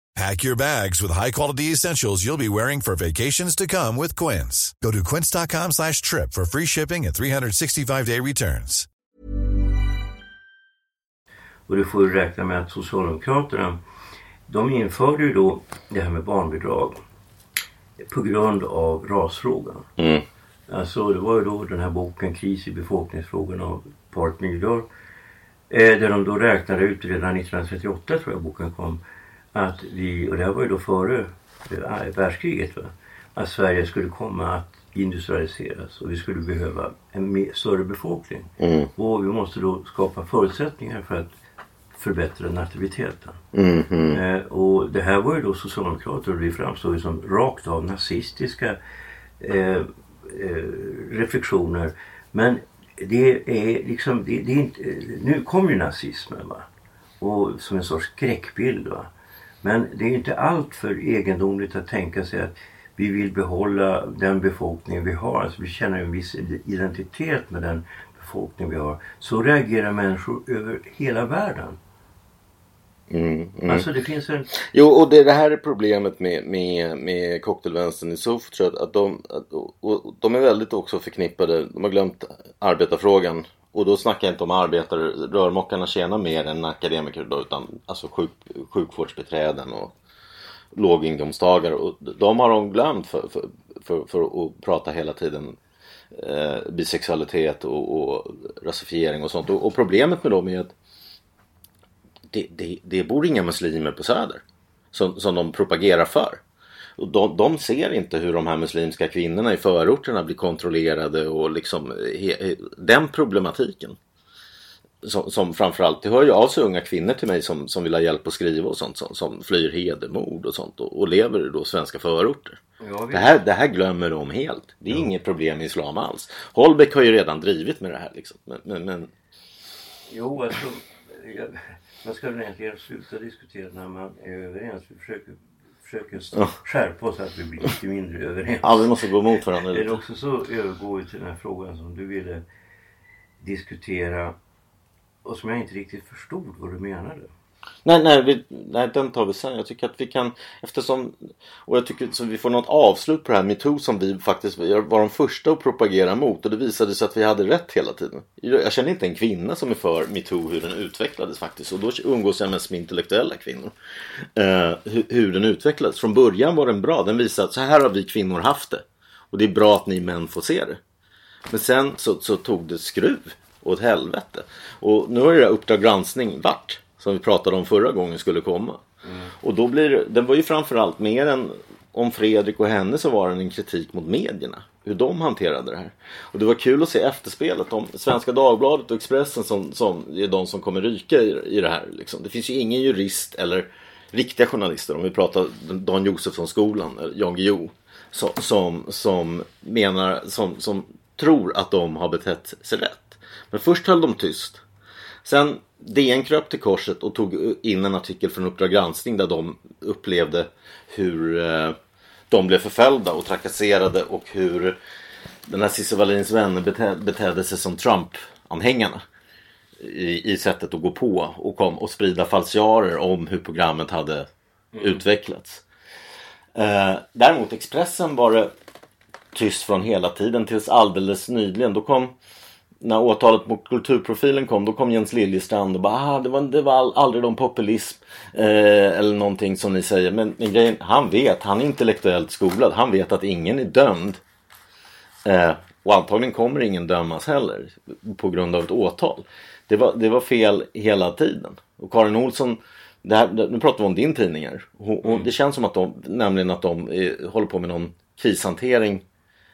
Pack your bags with high-quality essentials you'll be wearing for vacations to come with Quince. Go to quince.com slash trip for free shipping and three sixty-five day returns. Och du får räkna med att Socialdemokraterna, de införde ju då det här med barnbidrag på grund av rasfrågan. Mm. Alltså det var ju då den här boken Kris i befolkningsfrågan av Park Myrdal, där de då räknade ut redan nittonhundratrettioåtta, tror jag boken kom, att vi, och det här var ju då före världskriget, va? Att Sverige skulle komma att industrialiseras och vi skulle behöva en mer, större befolkning. Mm. Och vi måste då skapa förutsättningar för att förbättra nativiteten. Mm-hmm. Eh, och det här var ju då socialdemokrater, och vi framstod ju som rakt av nazistiska eh, eh, reflektioner. Men det är liksom, det, det är inte, nu kom ju nazismen, va? Och som en sorts skräckbild, va? Men det är inte allt för egendomligt att tänka sig att vi vill behålla den befolkning vi har. Alltså vi känner en viss identitet med den befolkning vi har. Så reagerar människor över hela världen. Mm, mm. Alltså det finns en... Jo, och det, det här är problemet med, med, med cocktailvänstern i S O F, tror jag, att de, att, och, och, de är väldigt också förknippade, de har glömt arbetarfrågan. Och då snackar jag inte om arbetare, rörmockarna tjänar mer än akademiker då, utan alltså sjuk, sjukvårdsbiträden och låginkomsttagare. Och de har de glömt för, för, för, för att prata hela tiden eh, bisexualitet och, och rasifiering och sånt. Och, och problemet med dem är att det, det, det bor inga muslimer på Söder. som, som de propagerar för. Och de, de ser inte hur de här muslimska kvinnorna i förorterna blir kontrollerade och liksom he, den problematiken. Som, som framförallt, det hör ju av sig unga kvinnor till mig som, som vill ha hjälp att skriva och sånt, som, som flyr hedermord och sånt och, och lever i då svenska förorter. Ja, det, här, det här glömmer de helt. Det är ja. inget problem i islam alls. Holbeck har ju redan drivit med det här liksom. Men, men, men... Jo, alltså, jag, man ska väl egentligen sluta diskutera när man är överens. Vi försöker, försöker ja. skärpa oss att vi blir lite mindre överens. Ja, vi måste gå emot varandra lite. Eller också så övergår vi till den här frågan som du ville diskutera. Och som jag inte riktigt förstod vad du menade. Nej, nej, vi, nej, den tar vi sen. Jag tycker att vi kan, eftersom, och jag tycker så vi får något avslut på det här MeToo som vi faktiskt var de första att propagera mot. Och det visade sig att vi hade rätt hela tiden. Jag känner inte en kvinna som är för MeToo hur den utvecklades faktiskt. Och då umgås jag mest med intellektuella kvinnor. Eh, hur, hur den utvecklades. Från början var den bra. Den visade att så här har vi kvinnor haft det. Och det är bra att ni män får se det. Men sen så, så tog det skruv. Åt helvete. Och nu har det där Uppdrag granskning vart. Som vi pratade om förra gången skulle komma. Mm. Och då blir det, den var ju framförallt mer än om Fredrik och henne så var den en kritik mot medierna. Hur de hanterade det här. Och det var kul att se efterspelet. De, Svenska Dagbladet och Expressen som, som är de som kommer ryka i, i det här. Liksom. Det finns ju ingen jurist eller riktiga journalister. Om vi pratar Dan Josefsson-skolan eller Jan Guillou. Som, som, som menar, som, som tror att de har betett sig rätt. Men först höll de tyst. Sen D N kröp till korset och tog in en artikel från Uppdrag granskning där de upplevde hur de blev förföljda och trakasserade och hur den här Cissi Wallins vänner betä- betedde sig som Trump-anhängarna i, i sättet att gå på och kom och sprida falsiarer om hur programmet hade mm. utvecklats. Eh, däremot Expressen var det tyst från hela tiden tills alldeles nyligen. Då kom... När åtalet mot kulturprofilen kom, då kom Jens Liljestrand och bara ah, det var, det var aldrig någon populism eh, eller någonting som ni säger. Men, men grejen, han vet, han är intellektuellt skolad. Han vet att ingen är dömd. Eh, och antagligen kommer ingen dömas heller på grund av ett åtal. Det var, det var fel hela tiden. Och Karin Olsson, det här, nu pratar vi om din tidningar. Och, och det känns som att de, nämligen att de är, håller på med någon krishantering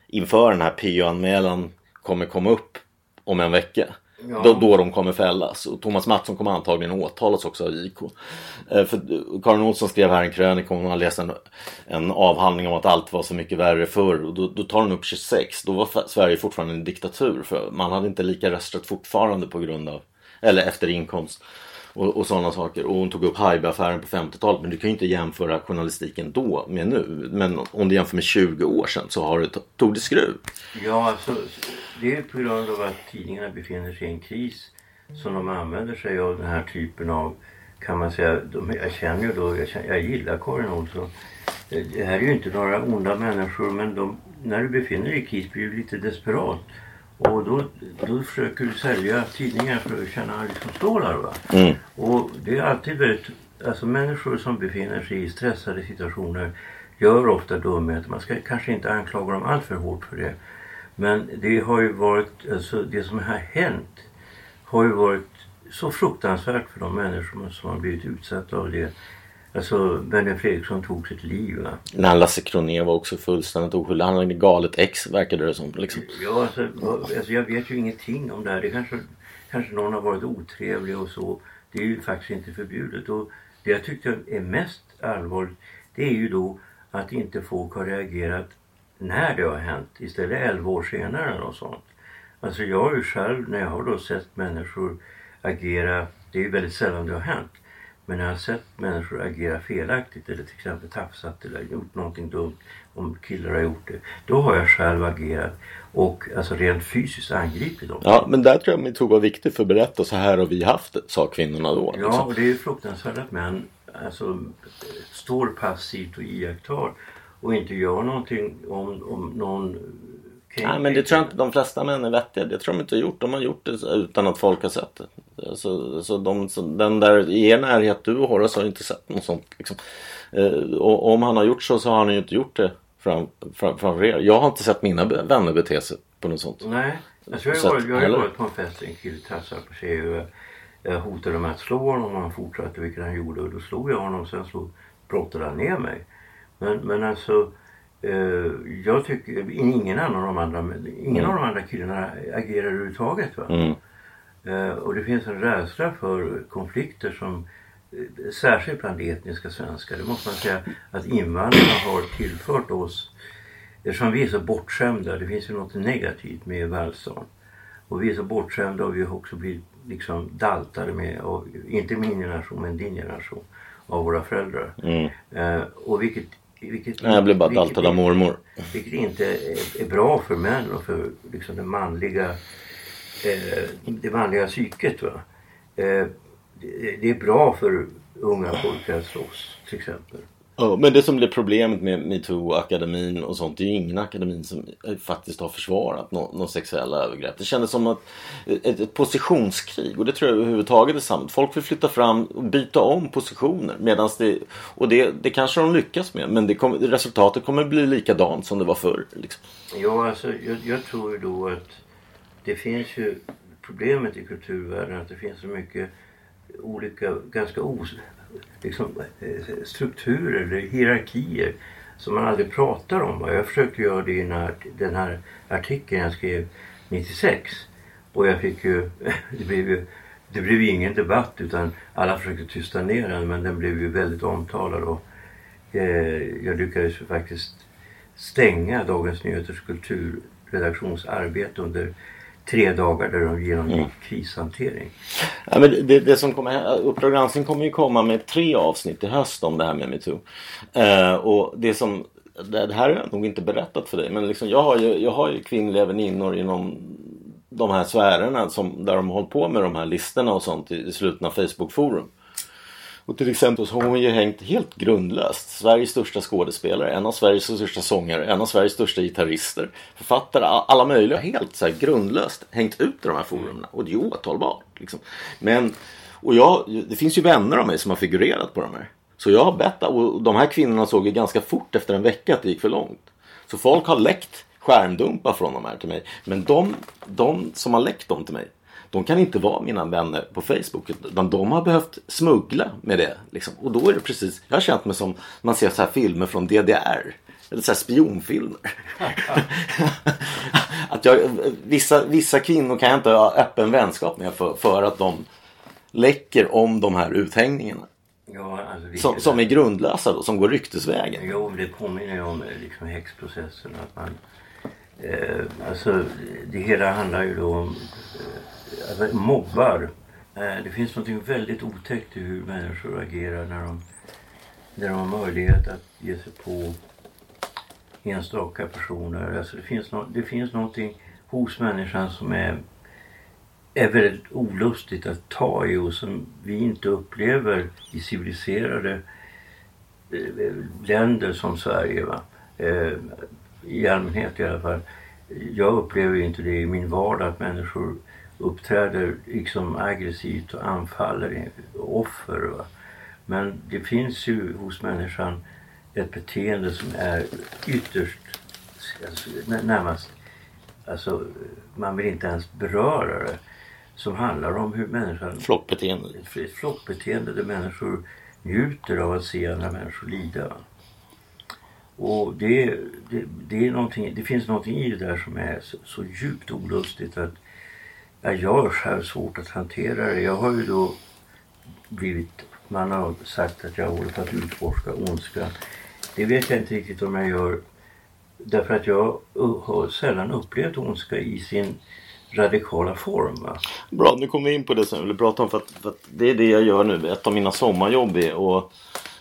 inför den här P O-anmälan kommer komma upp. Om en vecka. Ja. Då, då de kommer fällas. Och Thomas Mattsson kommer antagligen åtalas också av J K. Eh, för Karin Olsson skrev här en krönika. Hon har läst en, en avhandling om att allt var så mycket värre förr. Och då, då tar hon upp tjugosex. Då var f- Sverige fortfarande en diktatur. För man hade inte lika rösträtt fortfarande på grund av... Eller efter inkomst. Och, och sådana saker. Och hon tog upp Haijby-affären på femtiotalet. Men du kan ju inte jämföra journalistiken då med nu. Men om du jämför med tjugo år sedan så har det, tog det skruv. Ja, alltså... Det är på grund av att tidningarna befinner sig i en kris som de använder sig av den här typen av, kan man säga, de, jag känner ju då, jag, känner, jag gillar Karin Olsson. Det här är ju inte några onda människor, men de, när du befinner dig i kris blir du lite desperat. Och då, då försöker du sälja tidningar för att känna liksom stålar, va? Mm. Och det är alltid väldigt, alltså människor som befinner sig i stressade situationer gör ofta dumhet. Man ska kanske inte anklaga dem allt för hårt för det. Men det har ju varit, alltså det som har hänt har ju varit så fruktansvärt för de människor som har blivit utsatta av det. Alltså Benny Fredriksson tog sitt liv, va? När Lasse Kronér var också fullständigt oskyldig. Han hade galet ex, verkade det som liksom. Ja, alltså, alltså jag vet ju ingenting om det här. Det kanske, kanske någon har varit otrevlig och så. Det är ju faktiskt inte förbjudet. Och det jag tyckte är mest allvarligt, det är ju då att inte folk har reagerat när det har hänt, istället elva år senare eller något sånt. Alltså jag har ju själv, när jag har då sett människor agera, det är ju väldigt sällan det har hänt, men när jag har sett människor agera felaktigt eller till exempel tafsat eller gjort någonting dumt, om killar har gjort det, då har jag själv agerat och alltså rent fysiskt angripit dem. Ja, men där tror jag MeToo var viktigt för att berätta, så här har vi haft det, sa kvinnorna då. Liksom. Ja, och det är ju fruktansvärt att män alltså, står passivt och iakttar. Och inte gör någonting om, om någon... Nej, men det tror jag inte. De flesta män är vettiga. Det tror de inte har gjort. De har gjort det utan att folk har sett det. Så, så, de, så den där i er närhet, du och Horace, har inte sett något sånt. Liksom. Eh, och om han har gjort så, så har han ju inte gjort det fram, fram, framför er. Jag har inte sett mina vänner bete sig på något sånt. Nej, alltså, jag har ju varit, varit på en fest. En kille tassade på sig och hotade dem att slå honom. Och han fortsatte, vilket han gjorde. Och då slog jag honom. Sen slog brottade han ner mig. Men, men alltså, eh, jag tycker, ingen annan av de andra, ingen mm. av de andra killarna agerar överhuvudtaget, va? Mm. Eh, och det finns en rädsla för konflikter som, eh, särskilt bland etniska svenskar, det måste man säga att invandrarna har tillfört oss, eftersom vi är så bortskämda, det finns ju något negativt med välstånd. Och vi är så bortskämda och vi har också blivit liksom daltade med, av, inte min generation men din generation, av våra föräldrar. Mm. Eh, och vilket, vilket, jag blev bara vilket, daltad av mormor. Vilket inte är, är bra för män och för liksom det manliga, eh, det manliga psyket, va. Eh, det, det är bra för unga folk att slåss till exempel. Ja, men det som blev problemet med MeToo-akademin och sånt, det är ju ingen akademin som faktiskt har försvarat någon nå sexuella övergrepp. Det kändes som att, ett, ett positionskrig, och det tror jag överhuvudtaget är sant. Folk vill flytta fram och byta om positioner, medans det, och det, det kanske de lyckas med, men det kom, resultatet kommer bli likadant som det var förr. Liksom. Ja, alltså, jag, jag tror ju då att det finns ju, problemet i kulturvärlden att det finns så mycket olika, ganska os... liksom strukturer eller hierarkier som man aldrig pratar om. Jag försökte göra det i den här artikeln jag skrev nittiosex, och jag fick ju det blev ju det blev ju ingen debatt, utan alla försökte tysta ner den, men den blev ju väldigt omtalad, och eh, jag lyckades faktiskt stänga Dagens Nyheters kulturredaktionsarbete under tre dagar där de genomgick mm. krishantering. Ja, men det, det som kommer, Uppdrag granskning kommer ju komma med tre avsnitt i höst om det här med MeToo. Eh, och det som, det här har jag nog inte berättat för dig, men liksom jag har ju, jag har ju kvinnliga väninnor inom de här sfärerna som, där de håller på med de här listorna och sånt i, i slutna Facebookforum. Och till exempel så har hon ju hängt helt grundlöst Sveriges största skådespelare, en av Sveriges största sångare, en av Sveriges största gitarrister, författare, alla möjliga, helt så här grundlöst hängt ut i de här forumna. Och det är ju åtalbart liksom. Men, och jag, det finns ju vänner av mig som har figurerat på de här. Så jag har bett, och de här kvinnorna såg ju ganska fort efter en vecka att det gick för långt. Så folk har läckt skärmdumpar från de här till mig. Men de, de som har läckt dem till mig, de kan inte vara mina vänner på Facebook, utan de har behövt smuggla med det liksom. Och då är det precis, jag har känt mig som man ser så här filmer från D D R, eller så här spionfilmer. Att jag, vissa, vissa kvinnor kan jag inte ha öppen vänskap med för, för att de läcker om de här uthängningarna. Ja, alltså vilket... som, som är grundlösa då, som går ryktesvägen. Jo, det påminner ju om liksom häxprocessen, att man eh, alltså det hela handlar ju då om eh, alltså, mobbar. Det finns något väldigt otäckt i hur människor agerar när de, när de har möjlighet att ge sig på enstaka personer. Alltså, det finns no- det finns någonting hos människan som är, är väldigt olustigt att ta i, och som vi inte upplever i civiliserade länder som Sverige, va? I allmänhet i alla fall. Jag upplever inte det i min vardag, att människor uppträder liksom aggressivt och anfaller offer, va? Men det finns ju hos människan ett beteende som är ytterst, alltså, närmast, alltså man vill inte ens beröra det, som handlar om hur människan, flockbeteende, ett flockbeteende där människor njuter av att se andra människor lida. Och det, det, det är någonting, det finns någonting i det där som är så, så djupt olustigt att jag har själv svårt att hantera det. Jag har ju då blivit, man har sagt att jag håller på att utforska ondskan. Det vet jag inte riktigt om jag gör, därför att jag har sällan upplevt ondska i sin radikala form, va? Bra, nu kommer vi in på det som jag ville prata om, för att, för att det är det jag gör nu. Ett av mina sommarjobb är att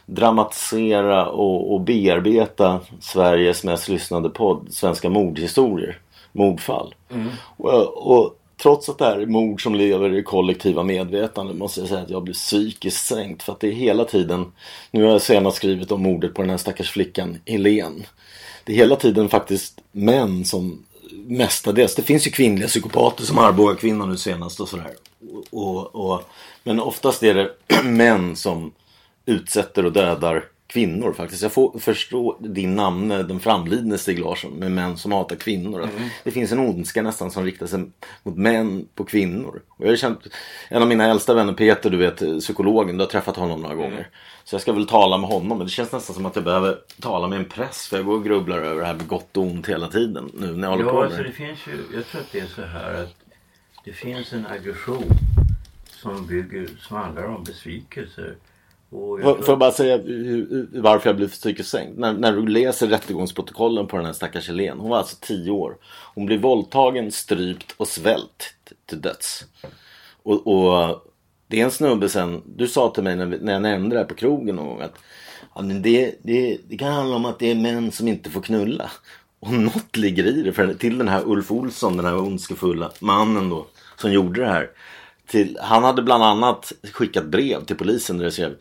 dramatisera och, och bearbeta Sveriges mest lyssnade podd, svenska mordhistorier, mordfall. Mm. Och, och trots att det här är mord som lever i kollektiva medvetandet, måste jag säga att jag blir psykiskt sänkt, för att det är hela tiden, nu har jag senast skrivit om mordet på den här stackars flickan Helene, det är hela tiden faktiskt män som mestadels, det finns ju kvinnliga psykopater som Arboga kvinnan nu senast och sådär, och, och, och, men oftast är det män som utsätter och dödar kvinnor faktiskt. Jag får förstå din namn, den framlidne Stig Larsson, med män som hatar kvinnor. Mm. Det finns en ondska nästan som riktar sig mot män på kvinnor. Och jag har känt, en av mina äldsta vänner Peter, du vet, psykologen, du har träffat honom några gånger. Mm. Så jag ska väl tala med honom, men det känns nästan som att jag behöver tala med en präst, för jag går och grubblar över det här med gott och ont hela tiden nu när jag håller ja, på med alltså det. Finns ju, jag tror att det är så här att det finns en aggression som bygger, som handlar om besvikelser. Och jag får jag bara säga varför jag blev psykosänkt. När, när du läser rättegångsprotokollen på den här stackars Helen, hon var alltså tio år. Hon blev våldtagen, strypt och svält till döds. Och, och det är en snubbe sen, du sa till mig när, när jag nämnde det här på krogen någon gång att ja, men det, det, det kan handla om att det är män som inte får knulla. Och något ligger i det, för till den här Ulf Olsson, den här ondskefulla mannen då som gjorde det här. Till, han hade bland annat skickat brev till polisen där det skrev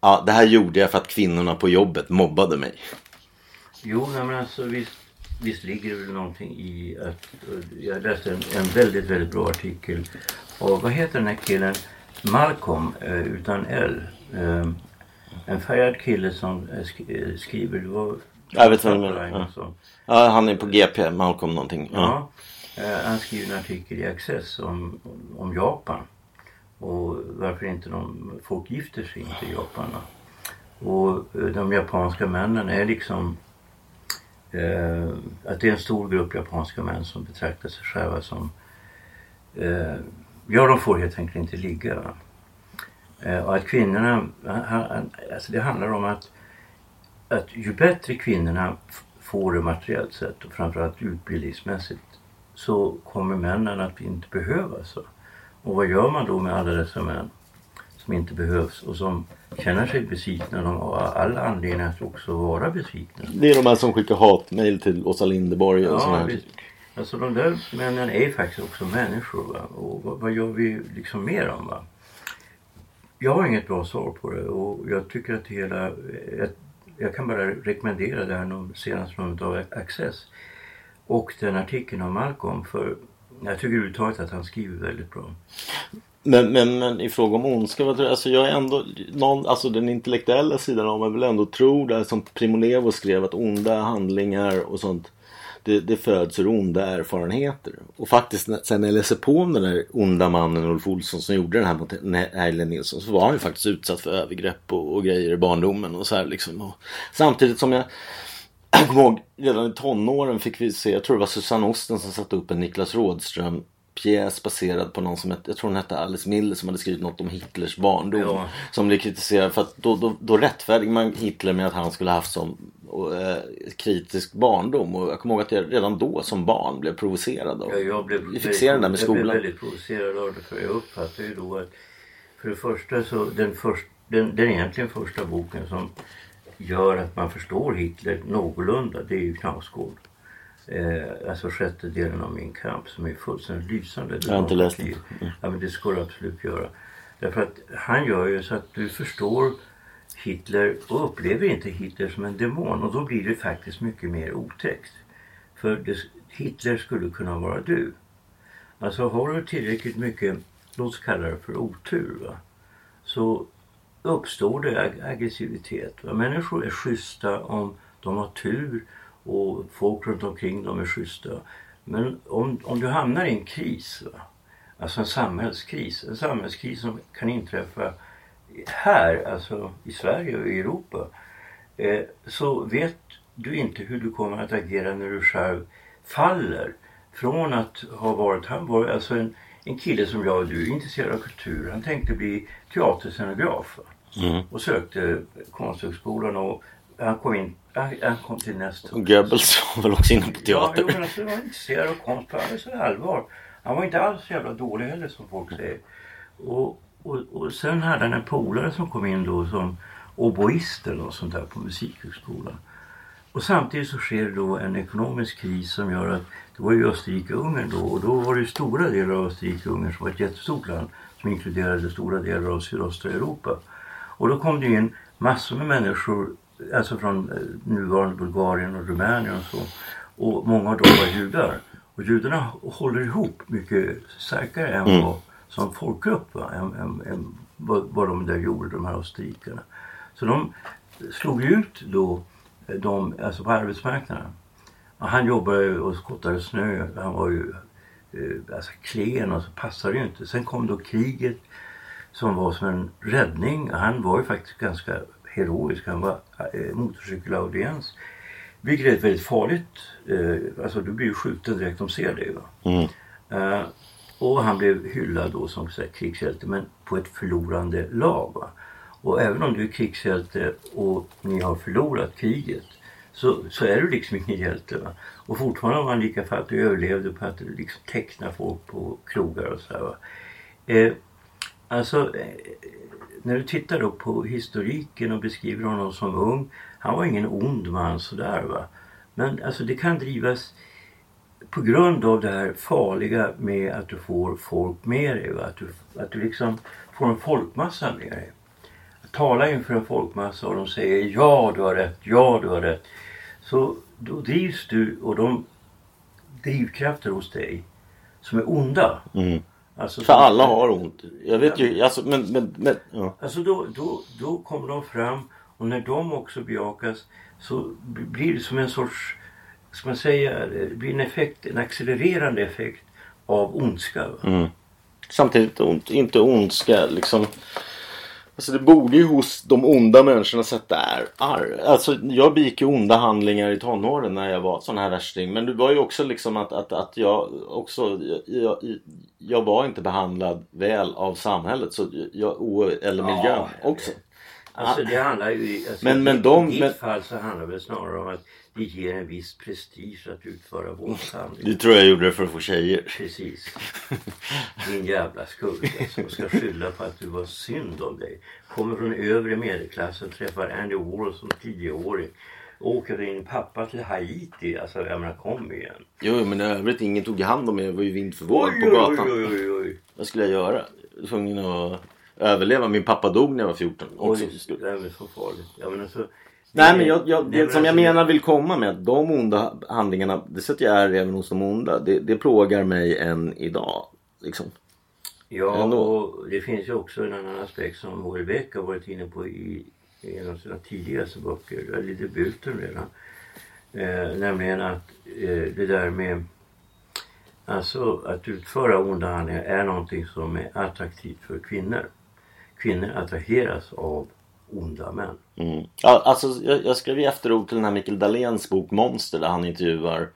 ja, det här gjorde jag för att kvinnorna på jobbet mobbade mig. Jo, men alltså visst, visst ligger det väl någonting i att jag läste en, en väldigt, väldigt bra artikel och vad heter den här killen? Malcolm eh, utan L. Eh, en färgad kille som eh, skriver det var, jag vet vad du menar. Ja. Ja, han är på G P, Malcolm någonting. Ja. Ja. Han skriver en artikel i Access om, om Japan och varför inte de, folk gifter sig inte i Japan. Och de japanska männen är liksom, eh, att det är en stor grupp japanska män som betraktar sig själva som, eh, ja de får helt enkelt inte ligga. Eh, och att kvinnorna, alltså det handlar om att, att ju bättre kvinnorna får det materiellt sett och framförallt utbildningsmässigt, så kommer männen att inte behövas. Och vad gör man då med alla dessa män som inte behövs och som känner sig besvikna? De har alla anledningar att också vara besvikna. Det är de här som skickar hatmejl till Asa Lindeborg och ja, sådana här. Alltså de där männen är faktiskt också människor. Va? Och vad, vad gör vi liksom mer om? Va? Jag har inget bra svar på det och jag tycker att hela... Jag, jag kan bara rekommendera det här senaste numret av Access. Och den artikeln om Malcolm, för jag tycker uttaget att han skriver väldigt bra. Men, men, men i fråga om ondska, vad tror jag, alltså jag är ändå, någon, alltså den intellektuella sidan av mig vill ändå tro det som Primo Levo skrev, att onda handlingar och sånt, det, det föds ur onda erfarenheter. Och faktiskt, sen när jag läser på om den där onda mannen Ulf Olsson som gjorde den här mot Helen Nilsson, så var han ju faktiskt utsatt för övergrepp och, och grejer i barndomen och så här liksom. Och samtidigt som jag... Jag kommer ihåg, redan i tonåren fick vi se, jag tror det var Susanne Osten som satte upp en Niklas Rådström pjäs baserad på någon som hette, jag tror hon hette Alice Miller, som hade skrivit något om Hitlers barndom, ja. Som blev kritiserad för att då, då, då rättfärdig man Hitler med att han skulle haft som och, eh, kritisk barndom, och jag kommer ihåg att jag redan då som barn blev provocerad och ja, jag blev fixerad där med skolan. Jag blev väldigt provocerad av det, för jag uppfattade ju då att för det första så den, först, den, den egentligen första boken som gör att man förstår Hitler någorlunda, det är ju Knausgård. Eh, alltså sjätte delen av min kamp som är fullständigt lysande. Jag har inte läst det. Ja, men det ska du absolut göra. Därför att han gör ju så att du förstår Hitler och upplever inte Hitler som en demon. Och då blir det faktiskt mycket mer otäckt. För det, Hitler skulle kunna vara du. Alltså har du tillräckligt mycket, låt oss kalla det för otur, va? Så uppstår det ag- aggressivitet. Va? Människor är schyssta om de har tur och folk runt omkring dem är schyssta. Men om, om du hamnar i en kris, va? Alltså en samhällskris, en samhällskris som kan inträffa här, alltså i Sverige och i Europa, eh, så vet du inte hur du kommer att agera när du själv faller från att ha varit, han var alltså en En kille som jag och du är intresserad av kultur. Han tänkte bli teaterscenograf. Mm. Och sökte konsthögskolan och han kom in, han, han kom till nästa. Goebbels var väl också inne på teater. Ja, alltså, han var intresserad av konst på alldeles allvar. Han var inte alls så jävla dålig heller som folk säger. Och, och, och sen hade han en polare som kom in då som oboist eller något sånt där på musikhögskolan. Och samtidigt så sker då en ekonomisk kris som gör att det var ju Österrike-Ungern då, och då var det stora delar av Österrike-Ungern som var ett jättestort land som inkluderade stora delar av sydöstra Europa. Och då kom det in massor med människor, alltså från nuvarande Bulgarien och Rumänien och så, och många av dem var judar. Och judarna håller ihop mycket starkare än vad, mm. som folkgrupp, va? Än, än, än vad, vad de där gjorde, de här österrikarna. Så de slog ut då de, alltså på arbetsmarknaden. Han jobbade ju och skottade snö. Han var ju alltså klen och så passade ju inte. Sen kom då kriget som var som en räddning. Han var ju faktiskt ganska heroisk. Han var motorcykelaudiens. Vilket är väldigt farligt. Alltså du blir ju skjuten direkt om ser det. Va? Mm. Uh, och han blev hyllad då som så här, krigshjälte, men på ett förlorande lag. Va? Och även om du är krigshjälte och ni har förlorat kriget, så, så är du liksom ingen hjälte. Va? Och fortfarande var han lika för att du överlevde på att du liksom teckna folk på krogar och så här. Va? Eh, alltså, eh, när du tittar då på historiken och beskriver honom som ung, han var ingen ond man sådär va. Men alltså det kan drivas på grund av det här farliga med att du får folk med dig va? Att du, att du liksom får en folkmassa med dig. Tala inför en folkmassa och de säger ja du har rätt, ja du har rätt. Så då drivs du och de drivkrafter hos dig som är onda. Mm. Alltså, för alla har ont. Jag vet ju, alltså, men, men, men ja. Alltså då, då, då kommer de fram och när de också bejakas så blir det som en sorts, ska man säga, det blir en effekt, en accelererande effekt av ondska. Mm. Samtidigt ont, inte ondska liksom. Alltså det borde ju hos de onda människorna sätta är arg. Alltså jag begick ju onda handlingar i tonåren när jag var sån här värsting. Men det var ju också liksom att, att, att jag också, jag, jag var inte behandlad väl av samhället. Så jag, eller miljön också. Ja, alltså det handlar ju, alltså men, men de, i ditt fall så handlar det snarare om att det ger en viss prestige att utföra våldshandlingar. Det tror jag gjorde det för att få tjejer. Precis. Din jävla skurk alltså, ska skylla på att du var synd om dig. Kommer från övre medelklassen, träffar Andy Warhol som tioåring. Åker din pappa till Haiti, alltså jag menar, kom igen. Jo, men i övrigt ingen tog hand om mig, jag var ju vindförvård på gatan. Oj, oj, oj. Vad skulle jag göra? Jag var ingen att överleva, min pappa dog när jag var fjorton. Också. Oj, det är väl så farligt. Jag menar så... Nej men jag, jag, det som jag menar vill komma med de onda handlingarna, det sätter jag är även hos de onda, det, det plågar mig än idag liksom. Ja ändå. Och det finns ju också en annan aspekt som Houellebecq har varit inne på i, i en av sina tidigaste böcker, eller debuten redan, eh, nämligen att eh, det där med alltså att utföra onda handlingar är någonting som är attraktivt för kvinnor. Kvinnor attraheras av onda män. Mm. Ja, alltså, jag, jag skrev efterord till den här Mikael Dahléns bok Monster där han intervjuar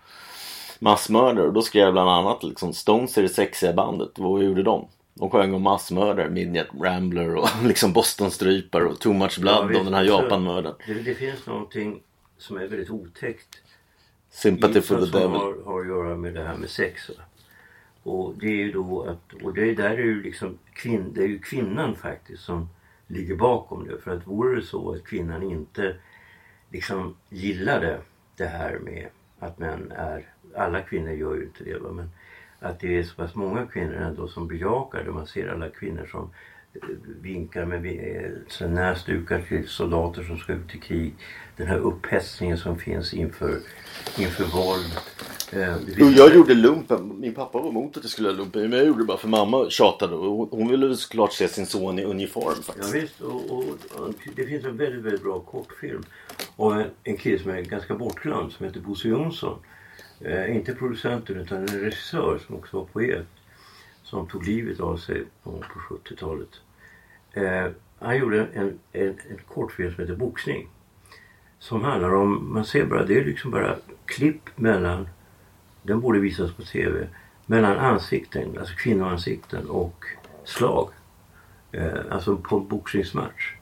massmördare och då skrev jag bland annat liksom, Stones är det sexiga bandet, vad gjorde de? De sjöng om massmördare, Midnight Rambler och liksom Bostonstrypare och Too Much Blood, ja, visst, och den här Japanmördaren. Det, det finns någonting som är väldigt otäckt Sympathy for the Devil som har, har att göra med det här med sex. Och det är ju då att, och det där är ju liksom kvin, det är ju kvinnan faktiskt som ligger bakom det, för att vore det så att kvinnan inte liksom gillade det här med att män är, alla kvinnor gör ju inte det va? Men att det är så pass många kvinnor ändå som bejakar det, man ser alla kvinnor som vinkar med sådana här stukar till soldater som ska ut i krig, den här upphetsningen som finns inför, inför våld. Och jag gjorde lumpen, min pappa var emot att jag skulle ha lumpen, men jag gjorde det bara för mamma tjatade och hon ville såklart se sin son i uniform faktiskt. Ja visst, och, och, och det finns en väldigt, väldigt bra kortfilm av en, en kille som är ganska bortglömd som heter Bosse Jonsson, eh, inte producenten utan en regissör som också var poet, som tog livet av sig på, på sjuttiotalet. Eh, han gjorde en, en, en kortfilm som heter Boxning. Som handlar om, man ser bara, det är liksom bara klipp mellan, den borde visas på tv, mellan ansikten, alltså kvinnoansikten och slag. Eh, alltså på en boxningsmatch.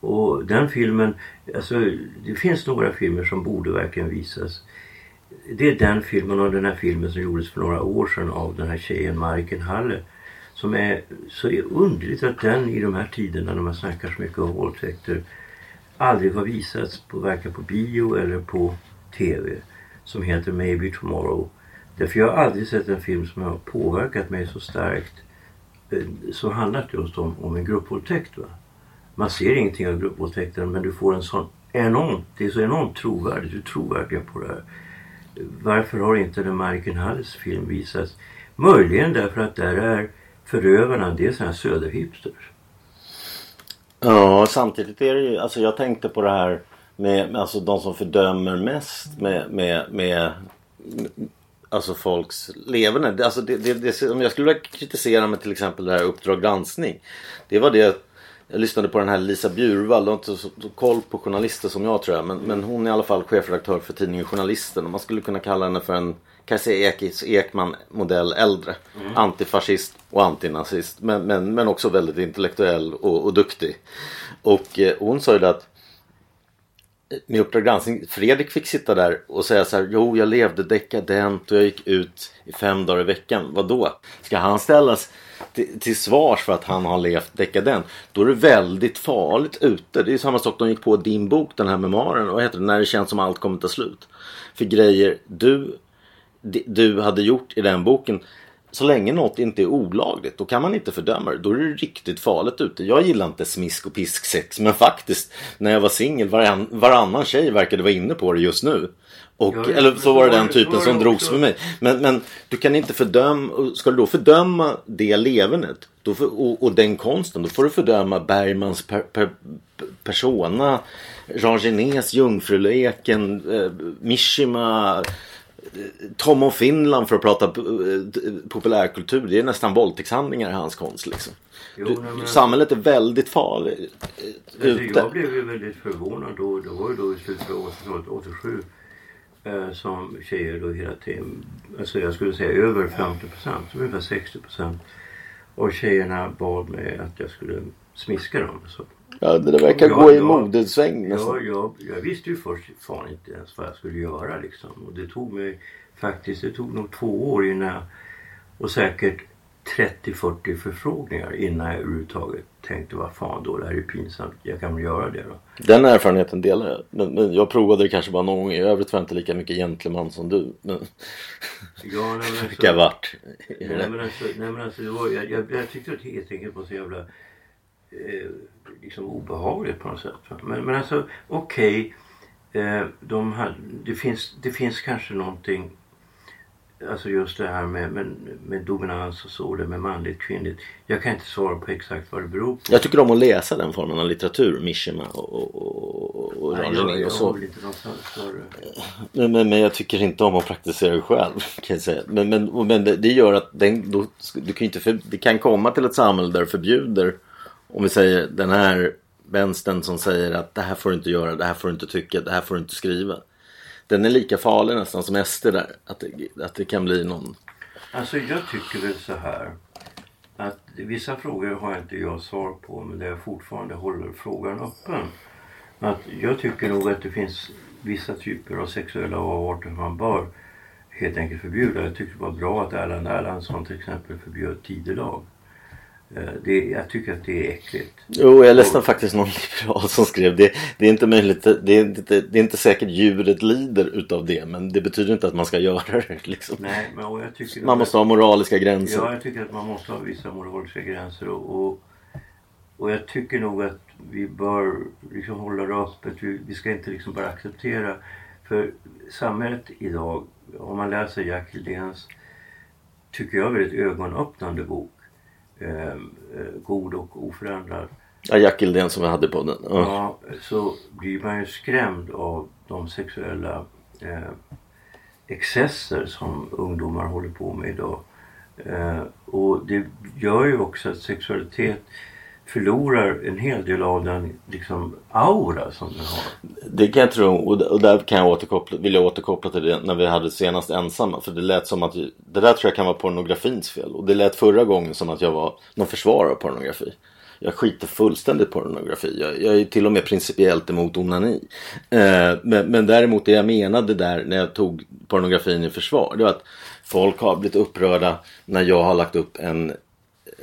Och den filmen, alltså det finns några filmer som borde verkligen visas. Det är den filmen och den här filmen som gjordes för några år sedan av den här tjejen Mariken Halle. Som är så är underligt att den i de här tiderna när man snackar så mycket om våldtäkter aldrig har visats på varken på bio eller på tv. Som heter Maybe Tomorrow. Därför jag har aldrig sett en film som har påverkat mig så starkt. Så handlar det just om, om en gruppvåldtäkt va. Man ser ingenting av gruppvåldtäkten men du får en sån enorm, det är så enormt trovärdigt, du tror verkligen på det här. Varför har inte den Mariken Halles film visats? Möjligen därför att där är förövarna, det är sådana söderhipsters. Ja, samtidigt är det ju, alltså jag tänkte på det här med, alltså de som fördömer mest med, med, med alltså folks leverne. Alltså det, det, det, om jag skulle vilja kritisera med till exempel det här Uppdrag granskning, det var det. Jag lyssnade på den här Lisa Bjurvall. De har inte så koll på journalister som jag, tror jag. Men, men hon är i alla fall chefredaktör för tidningen Journalisten. Och man skulle kunna kalla henne för en Kajsa Ekman modell äldre. Mm. Antifascist och antinazist. Men, men, men också väldigt intellektuell och, och duktig. Och eh, hon sa ju det att med Uppdrag granskning, Fredrik fick sitta där och säga så här: jo, jag levde dekadent och jag gick ut i fem dagar i veckan. Vadå? Ska han ställas till, till svars för att han har levt dekadent? Då är det väldigt farligt ute. Det är ju samma sak de gick på din bok, den här memoaren, och heter det När det känns som allt kommer ta slut. För grejer du, du hade gjort i den boken, så länge något inte är olagligt, då kan man inte fördöma det. Då är det riktigt farligt ute. Jag gillar inte smisk och pisksex, men faktiskt, när jag var singel, varann, varannan tjej verkade vara inne på det just nu. Och, ja, eller så var det den typen det, som drogs med mig. Men, men du kan inte fördöma. Ska du då fördöma det levernet då för, och, och den konsten, då får du fördöma Bergmans per, per, persona, Jean Genets Jungfruleken, eh, Mishima, Tom och Finland, för att prata populärkultur. Det är nästan våldtäktshandlingar i hans konst liksom. Jo, nej, men... Samhället är väldigt farligt. Alltså, jag blev ju väldigt förvånad då. Det var ju då i slutet av åttiosju eh, som tjejer då hela tiden, alltså jag skulle säga över femtio procent, ungefär sextio procent, och tjejerna bad mig att jag skulle smiska dem. Så. Ja, det där verkar jag, gå i modesväng nästan. Ja, jag, jag visste ju först fan inte ens vad jag skulle göra liksom. Och det tog mig faktiskt, det tog nog två år innan, och säkert trettio till fyrtio förfrågningar innan jag överhuvudtaget tänkte vad fan då, det här är pinsamt, jag kan väl göra det då. Den erfarenheten delar jag, men, men jag provade det kanske bara någon gång. I övrigt var inte lika mycket gentleman som du, men... Ja, vilka vart. Nej men alltså, nej, men alltså det var, jag, jag, jag tyckte att helt enkelt var så jävla eh, liksom obehagligt på något sätt. Men, men alltså, okej, okay, eh, de här, det finns, det finns kanske någonting, alltså just det här med, med, med dominans och så, det med manligt, kvinnligt. Jag kan inte svara på exakt vad det beror på. Jag tycker om att läsa den formen av litteratur, Mishima och, och, och, och nej, jag, jag och så. Inte men, men, men jag tycker inte om att praktisera det själv, kan jag säga. Men, men, men det, det gör att den, då, du kan inte för, det kan komma till ett samhälle där förbjuder, om vi säger den här vänstern som säger att det här får du inte göra, det här får du inte tycka, det här får du inte skriva. Den är lika farlig nästan som Ester där, att det, att det kan bli någon... Alltså jag tycker väl så här, att vissa frågor har inte jag svar på, men det jag fortfarande håller frågan öppen. Att jag tycker nog att det finns vissa typer av sexuella avarter man bör helt enkelt förbjuda. Jag tycker det var bra att Alan Erlandsson till exempel förbjöd tidelag. Det, jag tycker att det är äckligt. Jo, jag läste och... faktiskt någon liberal som skrev det, det är inte möjligt, det är inte, det är inte säkert djuret lider utav det, men det betyder inte att man ska göra det liksom. Nej, men och jag tycker man att... måste ha moraliska gränser. Ja, jag tycker att man måste ha vissa moraliska gränser, och, och, och jag tycker nog att vi bör liksom hålla det öppet. Vi, vi ska inte liksom bara acceptera, för samhället idag, om man läser Jack Hildéns, tycker jag, väldigt ögonöppnande bok, God och oförändrad. Ja, Jack Hildén som jag hade på den. Oh. Ja, så blir man ju skrämd av de sexuella eh, excesser som ungdomar håller på med idag. Eh, och det gör ju också att sexualitet förlorar en hel del av den liksom aura som den har. Det kan jag tro, och där kan jag återkoppla, vill jag återkoppla till det när vi hade senast ensamma, för det lät som att, det där tror jag kan vara pornografins fel, och det lät förra gången som att jag var någon försvarare av pornografi. Jag skiter fullständigt pornografi. Jag, jag är till och med principiellt emot onani. Eh, men, men däremot det jag menade där när jag tog pornografin i försvar, det var att folk har blivit upprörda när jag har lagt upp en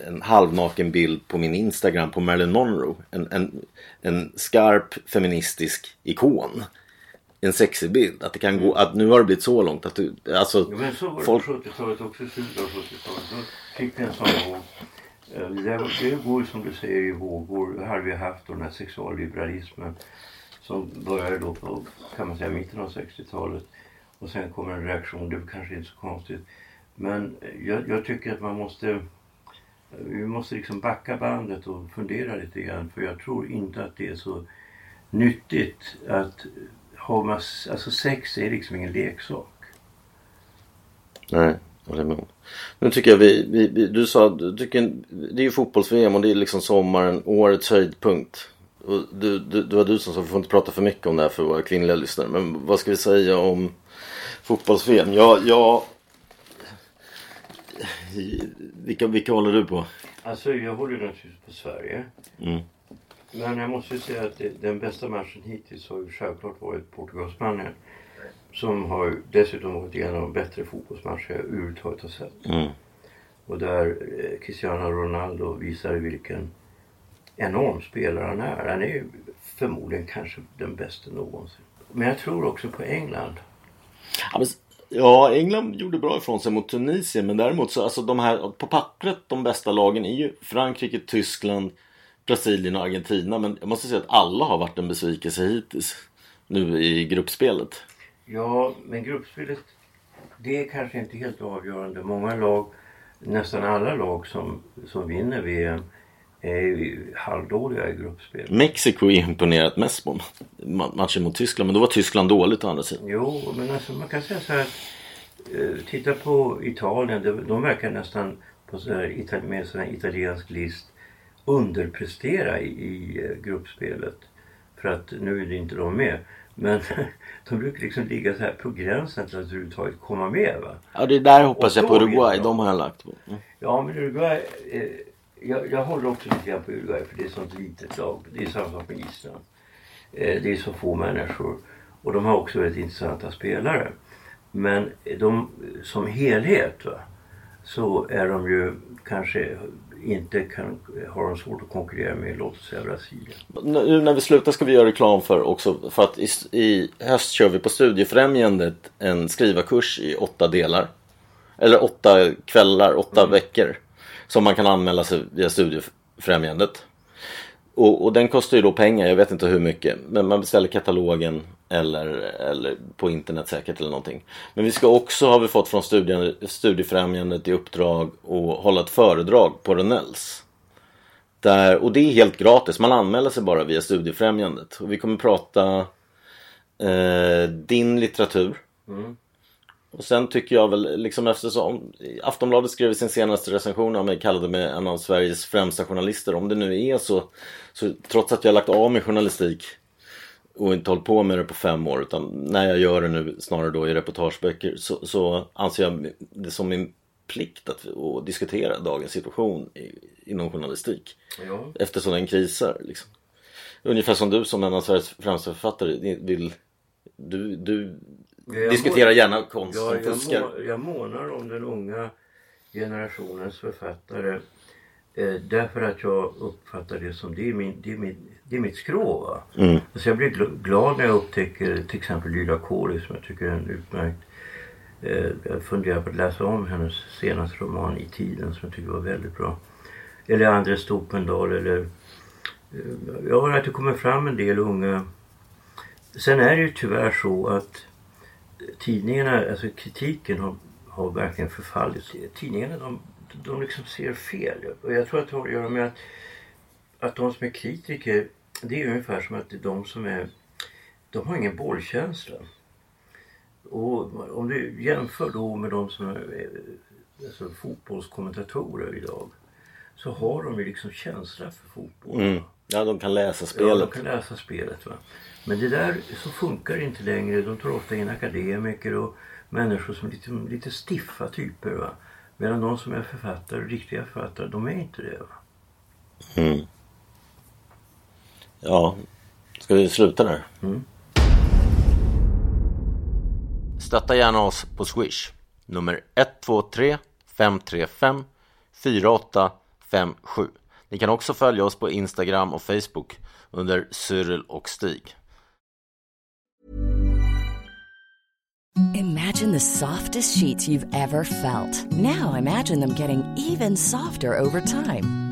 en halvnaken bild på min Instagram på Marilyn Monroe, en, en, en skarp feministisk ikon, en sexig bild, att det kan gå, att nu har det blivit så långt att du, alltså, ja, men så var det folk... sjuttiotalet också, sjuttiotalet, då fick det en sån våg. Det går som du säger i vågor. Det här vi har haft, den här sexualliberalismen som började då på, kan man säga, mitten av sextiotalet, och sen kommer en reaktion. Det är kanske inte så konstigt, men jag, jag tycker att man måste vi måste liksom backa bandet och fundera lite grann, för jag tror inte att det är så nyttigt att ha mass, alltså sex är liksom ingen leksak. Nej, håller med. Nu tycker jag vi, vi, vi du sa du tycker, det är ju fotbolls-V M och det är liksom sommaren, årets höjdpunkt. Och du, du, det var du som sa, vi får inte prata för mycket om det här för våra kvinnliga lyssnare, men vad ska vi säga om fotbolls-V M? Jag, jag vilka, vilka håller du på? Alltså jag håller naturligtvis på Sverige. Mm. Men jag måste ju säga att det, den bästa matchen hittills har ju självklart varit Portugal-Spanien, som har dessutom varit en av de bättre fotbollsmatcher jag överhuvudtaget har sett. Mm. Och där eh, Cristiano Ronaldo visar vilken enorm spelare han är. Han är ju förmodligen kanske den bästa någonsin. Men jag tror också på England. Ja, men, ja, England gjorde bra ifrån sig mot Tunisien, men däremot så alltså de här på pappret de bästa lagen är ju Frankrike, Tyskland, Brasilien och Argentina, men jag måste säga att alla har varit en besvikelse hittills nu i gruppspelet. Ja, men gruppspelet, det är kanske inte helt avgörande. Många lag, nästan alla lag som, som vinner V M är halvdåliga i gruppspel. Mexiko är imponerat mest på matchen mot Tyskland, men då var Tyskland dåligt å andra sidan. Jo, men alltså man kan säga så här att eh, titta på Italien, de, de verkar nästan på så här, itali- med sån här italiensk list underprestera i, i gruppspelet, för att nu är det inte de med. Men de brukar liksom ligga så här på gränsen till att överhuvudtaget komma med, va? Ja, det där hoppas jag på Uruguay, de har jag lagt på. Mm. Ja, men Uruguay, eh, jag, jag håller också lite grann på Uruguay för det är ett sånt litet lag. Det är samma sak med Island. Eh, det är så få människor och de har också väldigt intressanta spelare. Men de som helhet, va, så är de ju kanske inte kan, har de svårt att konkurrera med, låt oss säga, Brasilien. Nu när vi slutar ska vi göra reklam för också, för att i, i höst kör vi på Studiefrämjandet en skrivarkurs i åtta delar, eller åtta kvällar, åtta mm. veckor, som man kan anmäla sig via Studiefrämjandet. Och, och den kostar ju då pengar, jag vet inte hur mycket, men man beställer katalogen eller, eller på internet säkert eller någonting. Men vi ska också, har vi fått från studien, Studiefrämjandet i uppdrag att hålla ett föredrag på Ronells. Där, och det är helt gratis, man anmäler sig bara via Studiefrämjandet. Och vi kommer prata eh, din litteratur. Mm. Och sen tycker jag väl, liksom eftersom Aftonbladet skrev sin senaste recension av mig, kallade mig en av Sveriges främsta journalister. Om det nu är så, så trots att jag har lagt av med journalistik och inte hållit på med det på fem år, utan när jag gör det nu snarare då i reportageböcker, så, så anser jag det som min plikt att, att diskutera dagens situation inom journalistik. Ja. Eftersom den krisar, liksom. Ungefär som du som en av Sveriges främsta författare vill... Du... du Jag diskutera må- gärna konst ja, jag, må- jag månar om den unga generationens författare eh, därför att jag uppfattar det som det är, min, det är, min, det är mitt skrå. Mm. Alltså jag blir gl- glad när jag upptäcker till exempel Lila Kåli, som jag tycker är en utmärkt. Eh, jag funderar på att läsa om hennes senaste roman I tiden, som jag tycker var väldigt bra. Eller André Stopendal. Eller, eh, jag har att det kommer fram en del unga. Sen är det ju tyvärr så att tidningarna, alltså kritiken har, har verkligen förfallit. Tidningarna, de, de liksom ser fel. Och jag tror att det har att göra med att, att de som är kritiker, det är ungefär som att de som är, de har ingen bollkänsla. Och om du jämför då med de som är alltså fotbollskommentatorer idag, så har de ju liksom känsla för fotboll. Mm. Ja, de kan läsa spelet. Ja, de kan läsa spelet, va. Men det där så funkar inte längre. De tar ofta in akademiker och människor som är lite, lite stiffa typer, va. Medan de som är författare, riktiga författare, de är inte det, va. Mm. Ja, ska vi sluta där? Mm. Stötta gärna oss på Swish. Nummer ett två tre fem tre fem fyra åtta fem sju. Ni kan också följa oss på Instagram och Facebook under Cyril och Stig. Imagine the softest sheets you've ever felt. Now imagine them getting even softer over time.